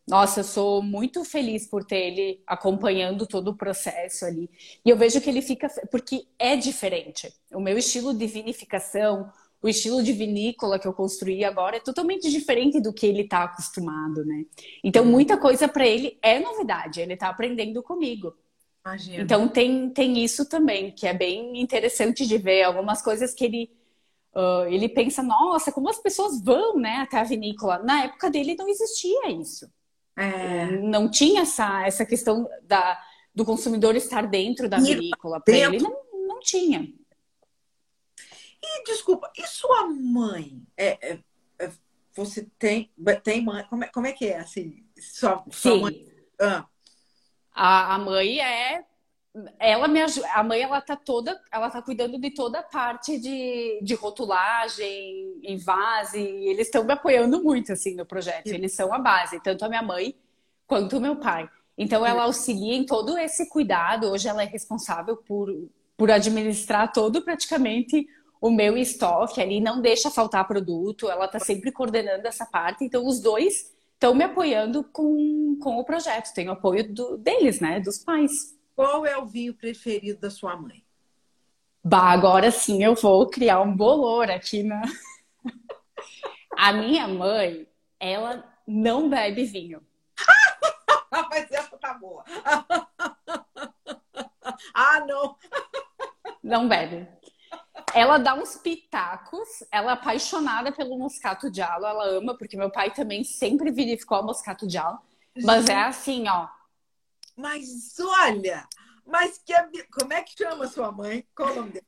nossa, eu sou muito feliz por ter ele acompanhando todo o processo ali. E eu vejo que ele fica... Porque é diferente. O meu estilo de vinificação, o estilo de vinícola que eu construí agora é totalmente diferente do que ele está acostumado, né? Então, muita coisa para ele é novidade. Ele está aprendendo comigo. Imagina. Então, tem isso também, que é bem interessante de ver. Algumas coisas que ele pensa, nossa, como as pessoas vão, né, até a vinícola. Na época dele não existia isso. Não tinha essa questão do consumidor estar dentro da vinícola. Para ele não tinha. E, desculpa, e sua mãe? Você tem mãe? Como é que é? Assim, sua mãe? A mãe é... Ela me ajuda. A mãe, ela tá cuidando de toda a parte de rotulagem, envase. Eles estão me apoiando muito, assim, no projeto. Eles são a base, tanto a minha mãe quanto o meu pai. Então, ela auxilia em todo esse cuidado. Hoje, ela é responsável por administrar todo, praticamente, o meu estoque ali. Não deixa faltar produto. Ela tá sempre coordenando essa parte. Então, os dois estão me apoiando com o projeto. Tem o apoio deles, né? Dos pais. Qual é o vinho preferido da sua mãe? Bah, agora sim eu vou criar um bolor aqui, né? A minha mãe, ela não bebe vinho. Mas essa tá boa. Não. Não bebe. Ela dá uns pitacos. Ela é apaixonada pelo Moscato Giallo. Ela ama, porque meu pai também sempre vinificou o Moscato Giallo. Mas é assim, ó. Mas olha, como é que chama sua mãe? Qual o nome dela?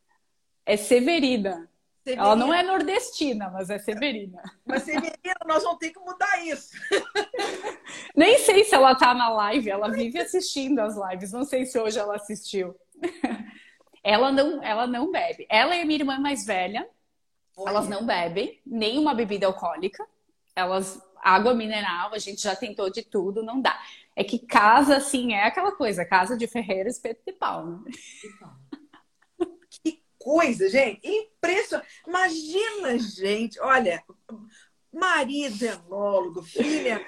É Severina. Ela não é nordestina, mas é Severina. Mas Severina, nós vamos ter que mudar isso. Nem sei se ela tá na live, ela vive assistindo as lives. Não sei se hoje ela assistiu. Ela não bebe. Ela e a minha irmã mais velha, elas não bebem nenhuma bebida alcoólica. Água mineral, a gente já tentou de tudo, não dá. É que casa, assim, é aquela coisa. Casa de ferreiro, espeto de pau, né? Que coisa, gente. Impressionante. Imagina, gente. Olha, marido enólogo, filha...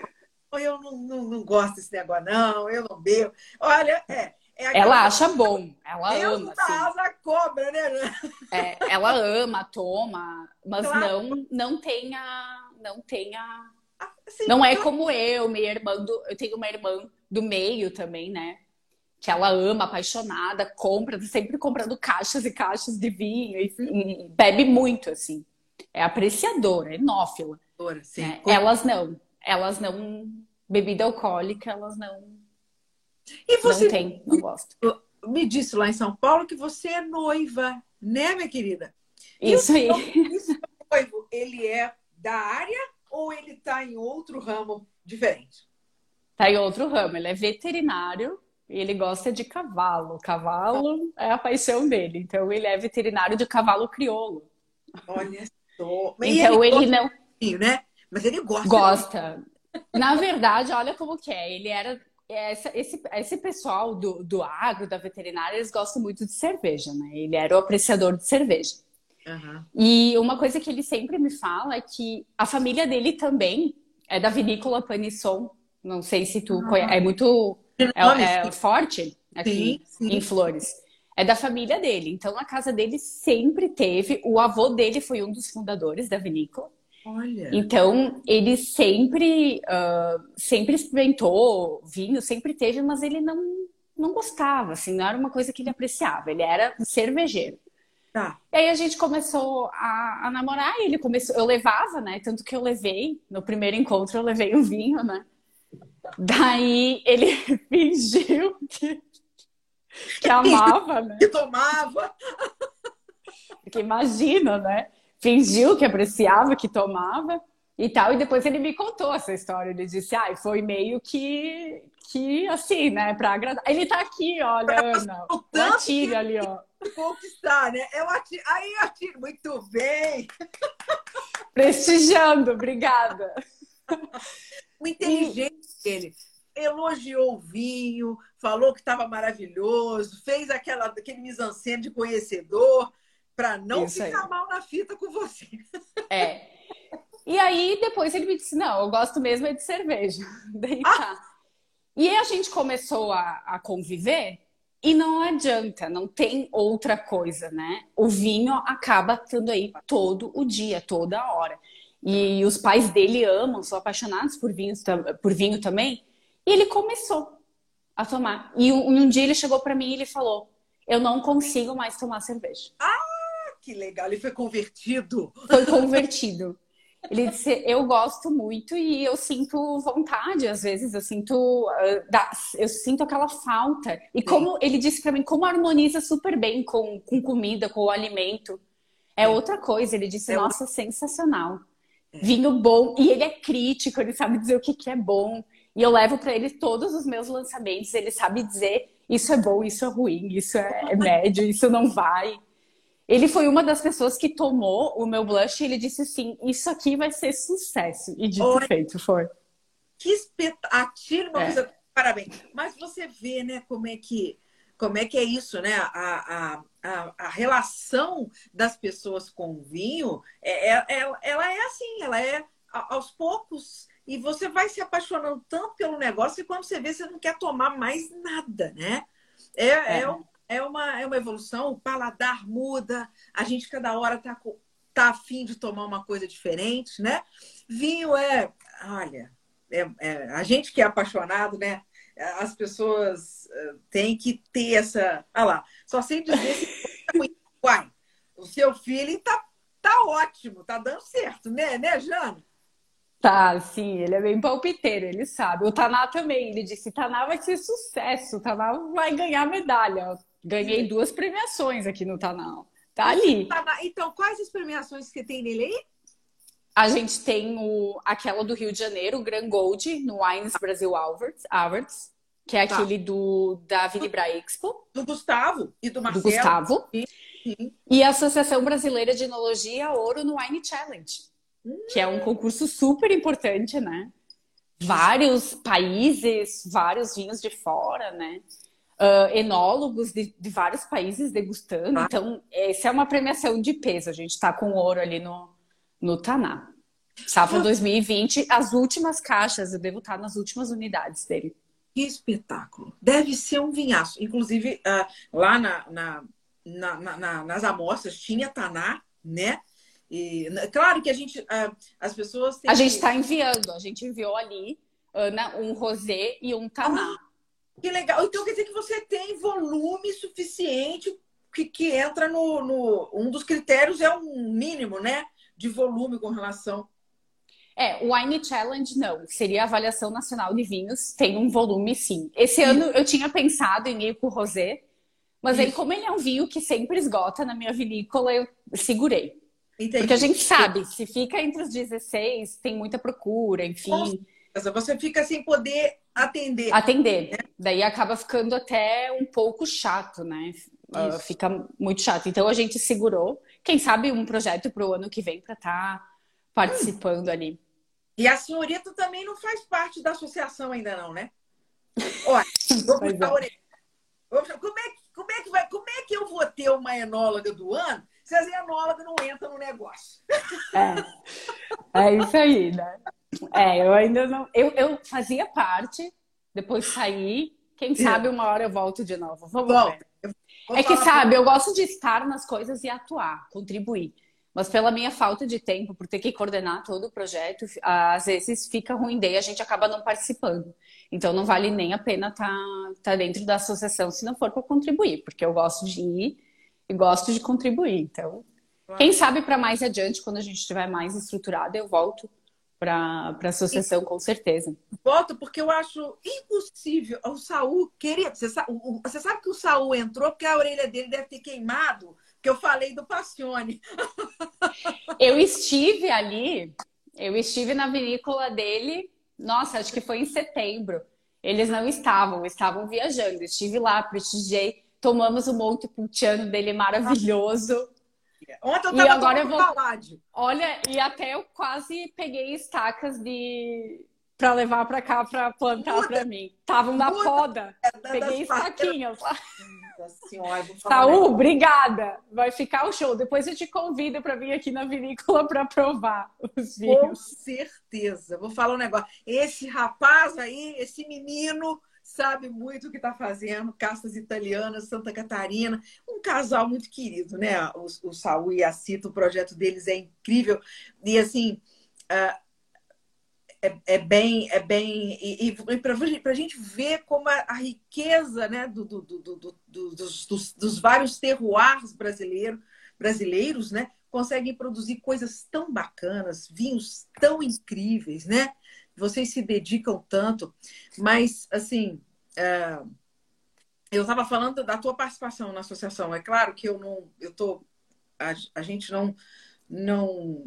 Eu não gosto desse negócio, não. Eu não bebo. Olha, ela acha bom. Ela ama, assim. Deus da asa cobra, né? Ela ama, toma. Mas claro. Não tenha... Assim, não é como eu, minha irmã eu tenho uma irmã do meio também, né? Que ela ama, apaixonada, compra, sempre comprando caixas e caixas de vinho e bebe muito, assim. É apreciadora, é enófila. Sim, né? Elas não bebida alcoólica, elas não. E você não tem, não gosto. Me disse lá em São Paulo que você é noiva, né, minha querida? Isso aí. Isso, noivo, ele é da área ou ele está em outro ramo diferente? Está em outro ramo, ele é veterinário e ele gosta de cavalo. Cavalo é a paixão dele, então ele é veterinário de cavalo crioulo. Olha só. Então ele não... né? Mas ele gosta. Gosta. Na verdade, olha como que é. Ele era... Esse pessoal do agro, da veterinária, eles gostam muito de cerveja, né? Ele era o apreciador de cerveja. Uhum. E uma coisa que ele sempre me fala é que a família dele também é da vinícola Panisson. Não sei se tu conhece. É muito forte aqui em Flores. É da família dele. Então, a casa dele sempre teve... O avô dele foi um dos fundadores da vinícola. Olha. Então, ele sempre experimentou vinho, sempre teve, mas ele não gostava, assim, não era uma coisa que ele apreciava, ele era cervejeiro. Tá. E aí a gente começou a namorar e ele começou, eu levava, né, tanto que eu levei, no primeiro encontro eu levei um vinho, né, daí ele fingiu que amava, né. Que tomava. Porque imagina, né. Fingiu que apreciava, que tomava e tal. E depois ele me contou essa história. Ele disse, foi meio que assim, né? Pra agradar. Ele tá aqui, olha, Ana. O atire ali, ó. Conquistar, né? Eu atiro. Muito bem. Prestigiando, obrigada. O inteligente dele. Elogiou o vinho, falou que estava maravilhoso, fez aquele mise-en-scène de conhecedor. Pra não isso ficar aí. Mal na fita com você. É. E aí, depois ele me disse, não, eu gosto mesmo é de cerveja. Daí tá. E aí a gente começou a conviver e não adianta, não tem outra coisa, né? O vinho acaba estando aí todo o dia, toda hora. E os pais dele amam, são apaixonados por vinho também. E ele começou a tomar. E um dia ele chegou pra mim e ele falou, eu não consigo mais tomar cerveja. Que legal, ele foi convertido. Foi convertido. Ele disse, eu gosto muito e eu sinto vontade, às vezes, eu sinto aquela falta. E como ele disse pra mim, como harmoniza super bem com comida, com o alimento. É outra coisa, ele disse, nossa, sensacional. Vinho bom, e ele é crítico, ele sabe dizer o que é bom. E eu levo pra ele todos os meus lançamentos, ele sabe dizer, isso é bom, isso é ruim, isso é médio, isso não vai. Ele foi uma das pessoas que tomou o meu blush e ele disse assim, isso aqui vai ser sucesso. E dito e feito, foi. Que espetáculo! Parabéns. Mas você vê, né, como é que é isso, né? A relação das pessoas com o vinho, ela é assim, ela é aos poucos. E você vai se apaixonando tanto pelo negócio que quando você vê, você não quer tomar mais nada, né? É uma evolução, o paladar muda, a gente cada hora tá afim de tomar uma coisa diferente, né? Vinho a gente que é apaixonado, né? As pessoas têm que ter essa... Olha lá, só sei dizer se... Uai, o seu filho tá ótimo, tá dando certo, né, Jana? Tá, sim, ele é bem palpiteiro, ele sabe. O Tannat também, ele disse, Tannat vai ser sucesso, o Tannat vai ganhar medalha. Ganhei 2 premiações aqui no Tannat. Tá ali. Então, quais as premiações que tem nele aí? A gente tem aquela do Rio de Janeiro, o Grand Gold, no Wines Brasil Awards, que é aquele da Vinibra Expo. Do Gustavo e do Marcelo. Do Gustavo. Sim. E a Associação Brasileira de Enologia Ouro no Wine Challenge. Que é um concurso super importante, né? Vários países, vários vinhos de fora, né? Enólogos de vários países degustando. Então, essa é uma premiação de peso. A gente tá com ouro ali no Tannat. Safra 2020, as últimas caixas. Eu devo estar nas últimas unidades dele. Que espetáculo! Deve ser um vinhaço. Inclusive, lá nas amostras tinha Tannat, né? E, claro que a gente, as pessoas têm... A gente está enviando, a gente enviou ali, Ana, um rosé e um Tannat. Que legal, então quer dizer que você tem volume suficiente que entra no... Um dos critérios é um mínimo, né, de volume com relação... O Wine Challenge não, seria a avaliação nacional de vinhos, tem um volume sim. Esse ano eu tinha pensado em ir pro Rosé, mas aí como ele é um vinho que sempre esgota na minha vinícola, eu segurei. Entendi. Porque a gente sabe, se fica entre os 16, tem muita procura, enfim. Nossa, você fica sem poder atender. Atender, né? Daí acaba ficando até um pouco chato, né? Isso. Fica muito chato. Então a gente segurou, quem sabe um projeto pro ano que vem para estar participando ali. E a senhorita também não faz parte da associação ainda não, né? Olha, vou puxar a orelha. Como é que eu vou ter uma enóloga do ano se as enólogas não entram no negócio? É isso aí, né? Eu ainda não... Eu fazia parte, depois saí. Quem sabe uma hora eu volto de novo. Vamos ver. É que, sabe, eu gosto de estar nas coisas e atuar, contribuir. Mas pela minha falta de tempo, por ter que coordenar todo o projeto, às vezes fica ruim e a gente acaba não participando. Então não vale nem a pena estar dentro da associação se não for para contribuir, porque eu gosto de ir e gosto de contribuir. Então, quem sabe para mais adiante, quando a gente estiver mais estruturado, eu volto para a associação, com certeza. Volto porque eu acho impossível o Saul querer. Você sabe que o Saul entrou porque a orelha dele deve ter queimado. Que eu falei do Passione. Eu estive na vinícola dele, nossa, acho que foi em setembro. Eles não estavam viajando. Estive lá, prestigiei, tomamos um monte pulciano dele maravilhoso. Ontem eu tava tomando paládio. Olha, e até eu quase peguei estacas de... pra levar pra cá, pra plantar pra mim. Estavam na poda. Peguei estaquinhas lá. Senhora, Saul, obrigada. Vai ficar o show. Depois eu te convido para vir aqui na vinícola para provar os vinhos. Com certeza. Vou falar um negócio. Esse rapaz aí, esse menino, sabe muito o que está fazendo. Castas italianas, Santa Catarina. Um casal muito querido, né? O Saul e a Cita, o projeto deles é incrível. E assim, e para a gente ver como a riqueza, né, dos vários terroirs brasileiros, né, conseguem produzir coisas tão bacanas, vinhos tão incríveis, né? Vocês se dedicam tanto, mas assim, eu estava falando da tua participação na associação. É claro que a gente não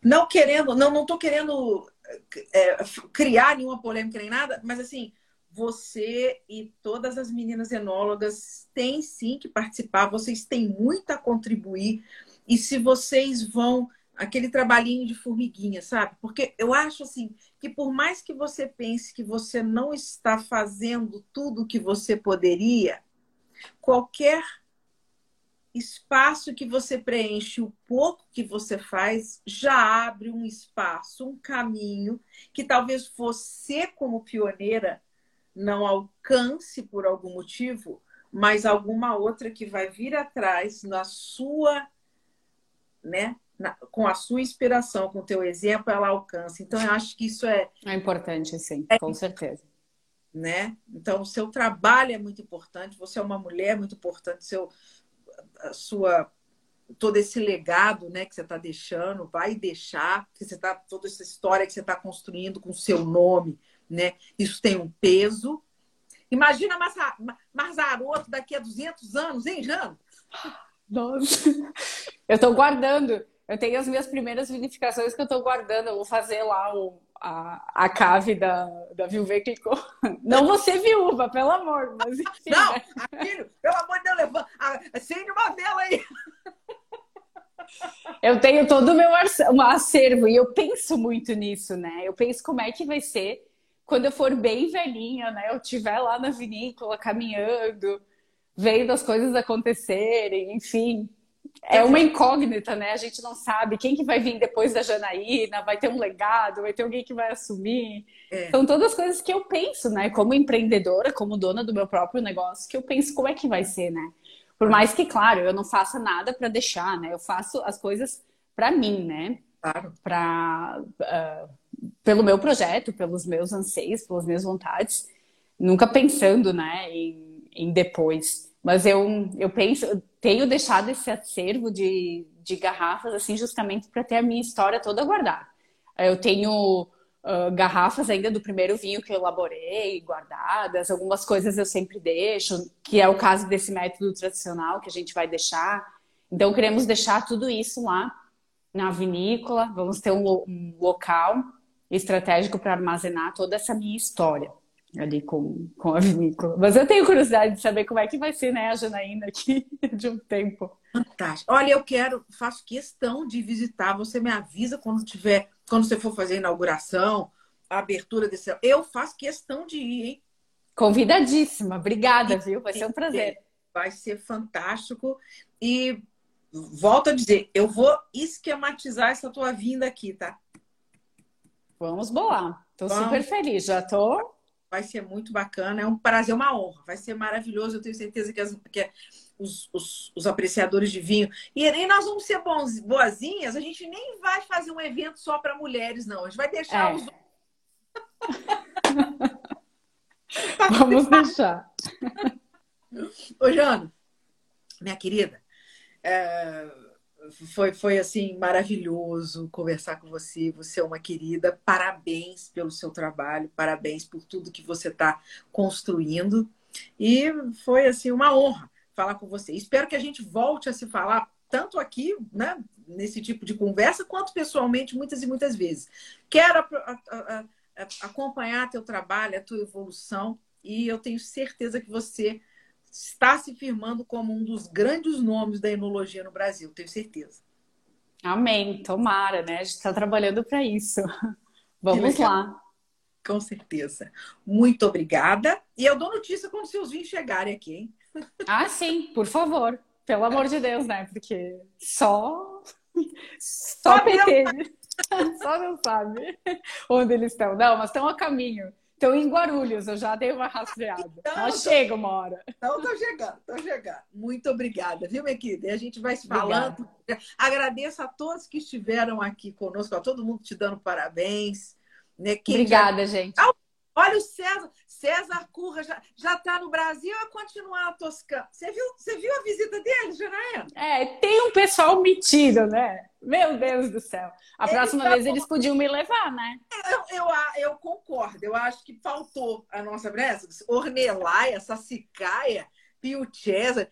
estou querendo criar nenhuma polêmica nem nada, mas assim, você e todas as meninas enólogas têm sim que participar, vocês têm muito a contribuir, e se vocês vão, aquele trabalhinho de formiguinha, sabe? Porque eu acho assim, que por mais que você pense que você não está fazendo tudo o que você poderia, qualquer espaço que você preenche, o pouco que você faz, já abre um espaço, um caminho que talvez você, como pioneira, não alcance por algum motivo, mas alguma outra que vai vir atrás na sua, né, com a sua inspiração, com o teu exemplo, ela alcança. Então, eu acho que isso é importante, sim, com certeza. Né? Então, o seu trabalho é muito importante, você é uma mulher muito importante, todo esse legado, né, que você está deixando, vai deixar, que você tá, toda essa história que você está construindo com o seu nome, né, isso tem um peso. Imagina Mazzarotto daqui a 200 anos, hein, Jana? Nossa, eu estou guardando, eu tenho as minhas primeiras vinificações que eu estou guardando, eu vou fazer lá a cave da viúva que ficou. Não vou ser viúva, pelo amor. Mas enfim, não, filho, pelo amor de Deus, levanta. Acende uma vela aí. Eu tenho todo o meu acervo e eu penso muito nisso, né? Eu penso como é que vai ser quando eu for bem velhinha, né? Eu estiver lá na vinícola, caminhando, vendo as coisas acontecerem, enfim. É uma incógnita, né? A gente não sabe quem que vai vir depois da Janaína, vai ter um legado, vai ter alguém que vai assumir. São todas coisas que eu penso, né? Como empreendedora, como dona do meu próprio negócio, que eu penso como é que vai ser, né? Por mais que, claro, eu não faça nada para deixar, né? Eu faço as coisas para mim, né? Claro. Pelo meu projeto, pelos meus anseios, pelas minhas vontades. Nunca pensando, né, em depois. Mas eu penso... Tenho deixado esse acervo de garrafas, assim, justamente para ter a minha história toda guardada. Eu tenho garrafas ainda do primeiro vinho que eu elaborei, guardadas. Algumas coisas eu sempre deixo, que é o caso desse método tradicional que a gente vai deixar. Então, queremos deixar tudo isso lá na vinícola. Vamos ter um local estratégico para armazenar toda essa minha história ali com a vinícola. Mas eu tenho curiosidade de saber como é que vai ser, né, a Janaína aqui de um tempo. Fantástico. Olha, eu quero, faço questão de visitar. Você me avisa quando tiver, quando você for fazer a inauguração, a abertura desse... Eu faço questão de ir, hein? Convidadíssima. Obrigada, viu? Vai ser um prazer. Vai ser fantástico. E volto a dizer, eu vou esquematizar essa tua vinda aqui, tá? Vamos bolar. Tô super feliz, já tô... Vai ser muito bacana, é um prazer, uma honra. Vai ser maravilhoso, eu tenho certeza que os apreciadores de vinho... E nós vamos ser boazinhas, a gente nem vai fazer um evento só para mulheres, não. A gente vai deixar os... Vamos deixar. Ô, Jana, minha querida, foi assim, maravilhoso conversar com você. Você é uma querida. Parabéns pelo seu trabalho. Parabéns por tudo que você está construindo. E foi, assim, uma honra falar com você. Espero que a gente volte a se falar, tanto aqui, né, nesse tipo de conversa, quanto pessoalmente, muitas e muitas vezes. Quero acompanhar teu trabalho, a tua evolução. E eu tenho certeza que você... está se firmando como um dos grandes nomes da enologia no Brasil, tenho certeza. Amém, tomara, né? A gente está trabalhando para isso. Vamos lá. Com certeza. Muito obrigada. E eu dou notícia quando seus vinhos chegarem aqui, hein? Ah, sim, por favor. Pelo amor de Deus, né? Porque só PT, só não sabe onde eles estão. Não, mas estão a caminho. Estão em Guarulhos, eu já dei uma rastreada. Então, chega uma hora. Então, tô chegando. Muito obrigada, viu, minha querida? E a gente vai se falando. Obrigada. Agradeço a todos que estiveram aqui conosco, a todo mundo te dando parabéns. Né? Obrigada, gente. Olha o César Curra, já está no Brasil a continuar a toscana. Você viu a visita dele, Janaína? É, tem um pessoal metido, né? Meu Deus do céu. A próxima vez eles podiam me levar, né? Eu concordo. Eu acho que faltou a nossa bressa. Ornelaia, Sassicaia, Pio César.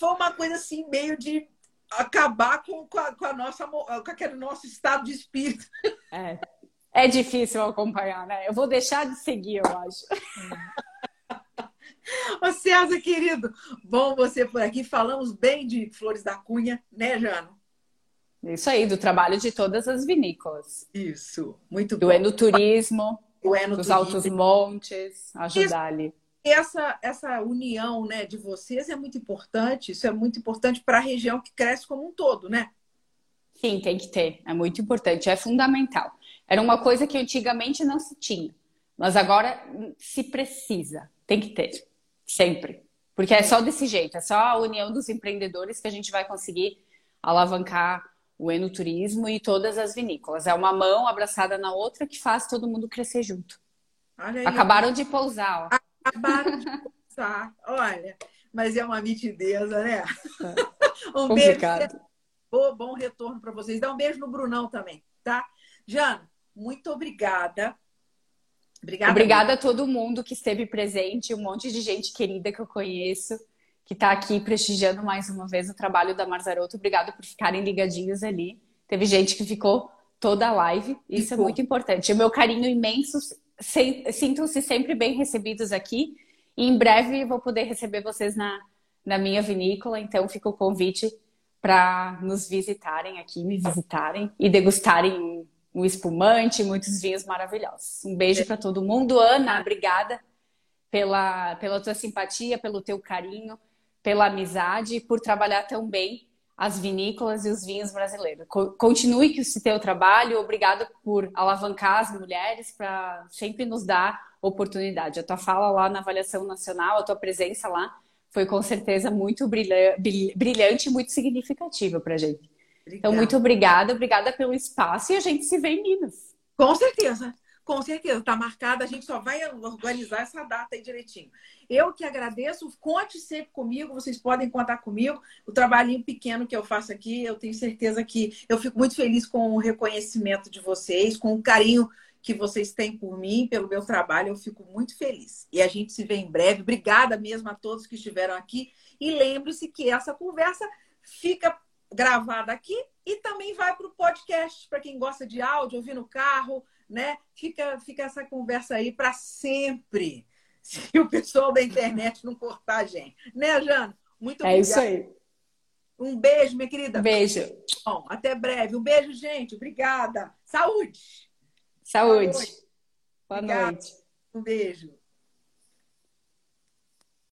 Foi uma coisa assim, meio de acabar com aquele nosso estado de espírito. É. É difícil acompanhar, né? Eu vou deixar de seguir, eu acho. Ô, César, querido, bom você por aqui. Falamos bem de Flores da Cunha, né, Jana? Isso aí, do trabalho de todas as vinícolas. Isso, muito bom. Do enoturismo, dos Altos Montes, ajudar ali. Essa união, né, de vocês é muito importante. Isso é muito importante para a região que cresce como um todo, né? Sim, tem que ter. É muito importante, é fundamental. Era uma coisa que antigamente não se tinha, mas agora se precisa, tem que ter, sempre. Porque é só desse jeito, é só a união dos empreendedores que a gente vai conseguir alavancar o enoturismo e todas as vinícolas. É uma mão abraçada na outra que faz todo mundo crescer junto. Olha aí, acabaram de pousar, ó. Acabaram de pousar, olha, mas é uma mitideza, né? É. Um complicado. Beijo, bom retorno para vocês. Dá um beijo no Brunão também, tá? Jana, muito obrigada. Obrigada a todo mundo que esteve presente, um monte de gente querida que eu conheço, que está aqui prestigiando mais uma vez o trabalho da Mazzarotto. Obrigada por ficarem ligadinhos ali. Teve gente que ficou toda a live. Isso ficou. É muito importante. O meu carinho imenso. Sintam-se sempre bem recebidos aqui. E em breve vou poder receber vocês na minha vinícola. Então fica o convite para nos visitarem aqui, me visitarem e degustarem um espumante, muitos vinhos maravilhosos. Um beijo para todo mundo. Ana, obrigada pela tua simpatia, pelo teu carinho, pela amizade e por trabalhar tão bem as vinícolas e os vinhos brasileiros. Continue com esse teu trabalho. Obrigada por alavancar as mulheres para sempre nos dar oportunidade. A tua fala lá na avaliação nacional, a tua presença lá foi com certeza muito brilhante e muito significativa para a gente. Obrigada. Então, muito obrigada pelo espaço e a gente se vê em Minas. Com certeza. Com certeza, está marcada. A gente só vai organizar essa data aí direitinho. Eu que agradeço. Conte sempre comigo. Vocês podem contar comigo. O trabalhinho pequeno que eu faço aqui, eu tenho certeza que eu fico muito feliz com o reconhecimento de vocês, com o carinho que vocês têm por mim, pelo meu trabalho. Eu fico muito feliz. E a gente se vê em breve. Obrigada mesmo a todos que estiveram aqui. E lembre-se que essa conversa fica gravada aqui e também vai para o podcast, para quem gosta de áudio, ouvir no carro, né? Fica essa conversa aí para sempre, se o pessoal da internet não cortar a gente. Né, Jana? Muito obrigada. É isso aí. Um beijo, minha querida. Beijo. Bom, até breve. Um beijo, gente. Obrigada. Saúde. Saúde. Boa noite. Um beijo.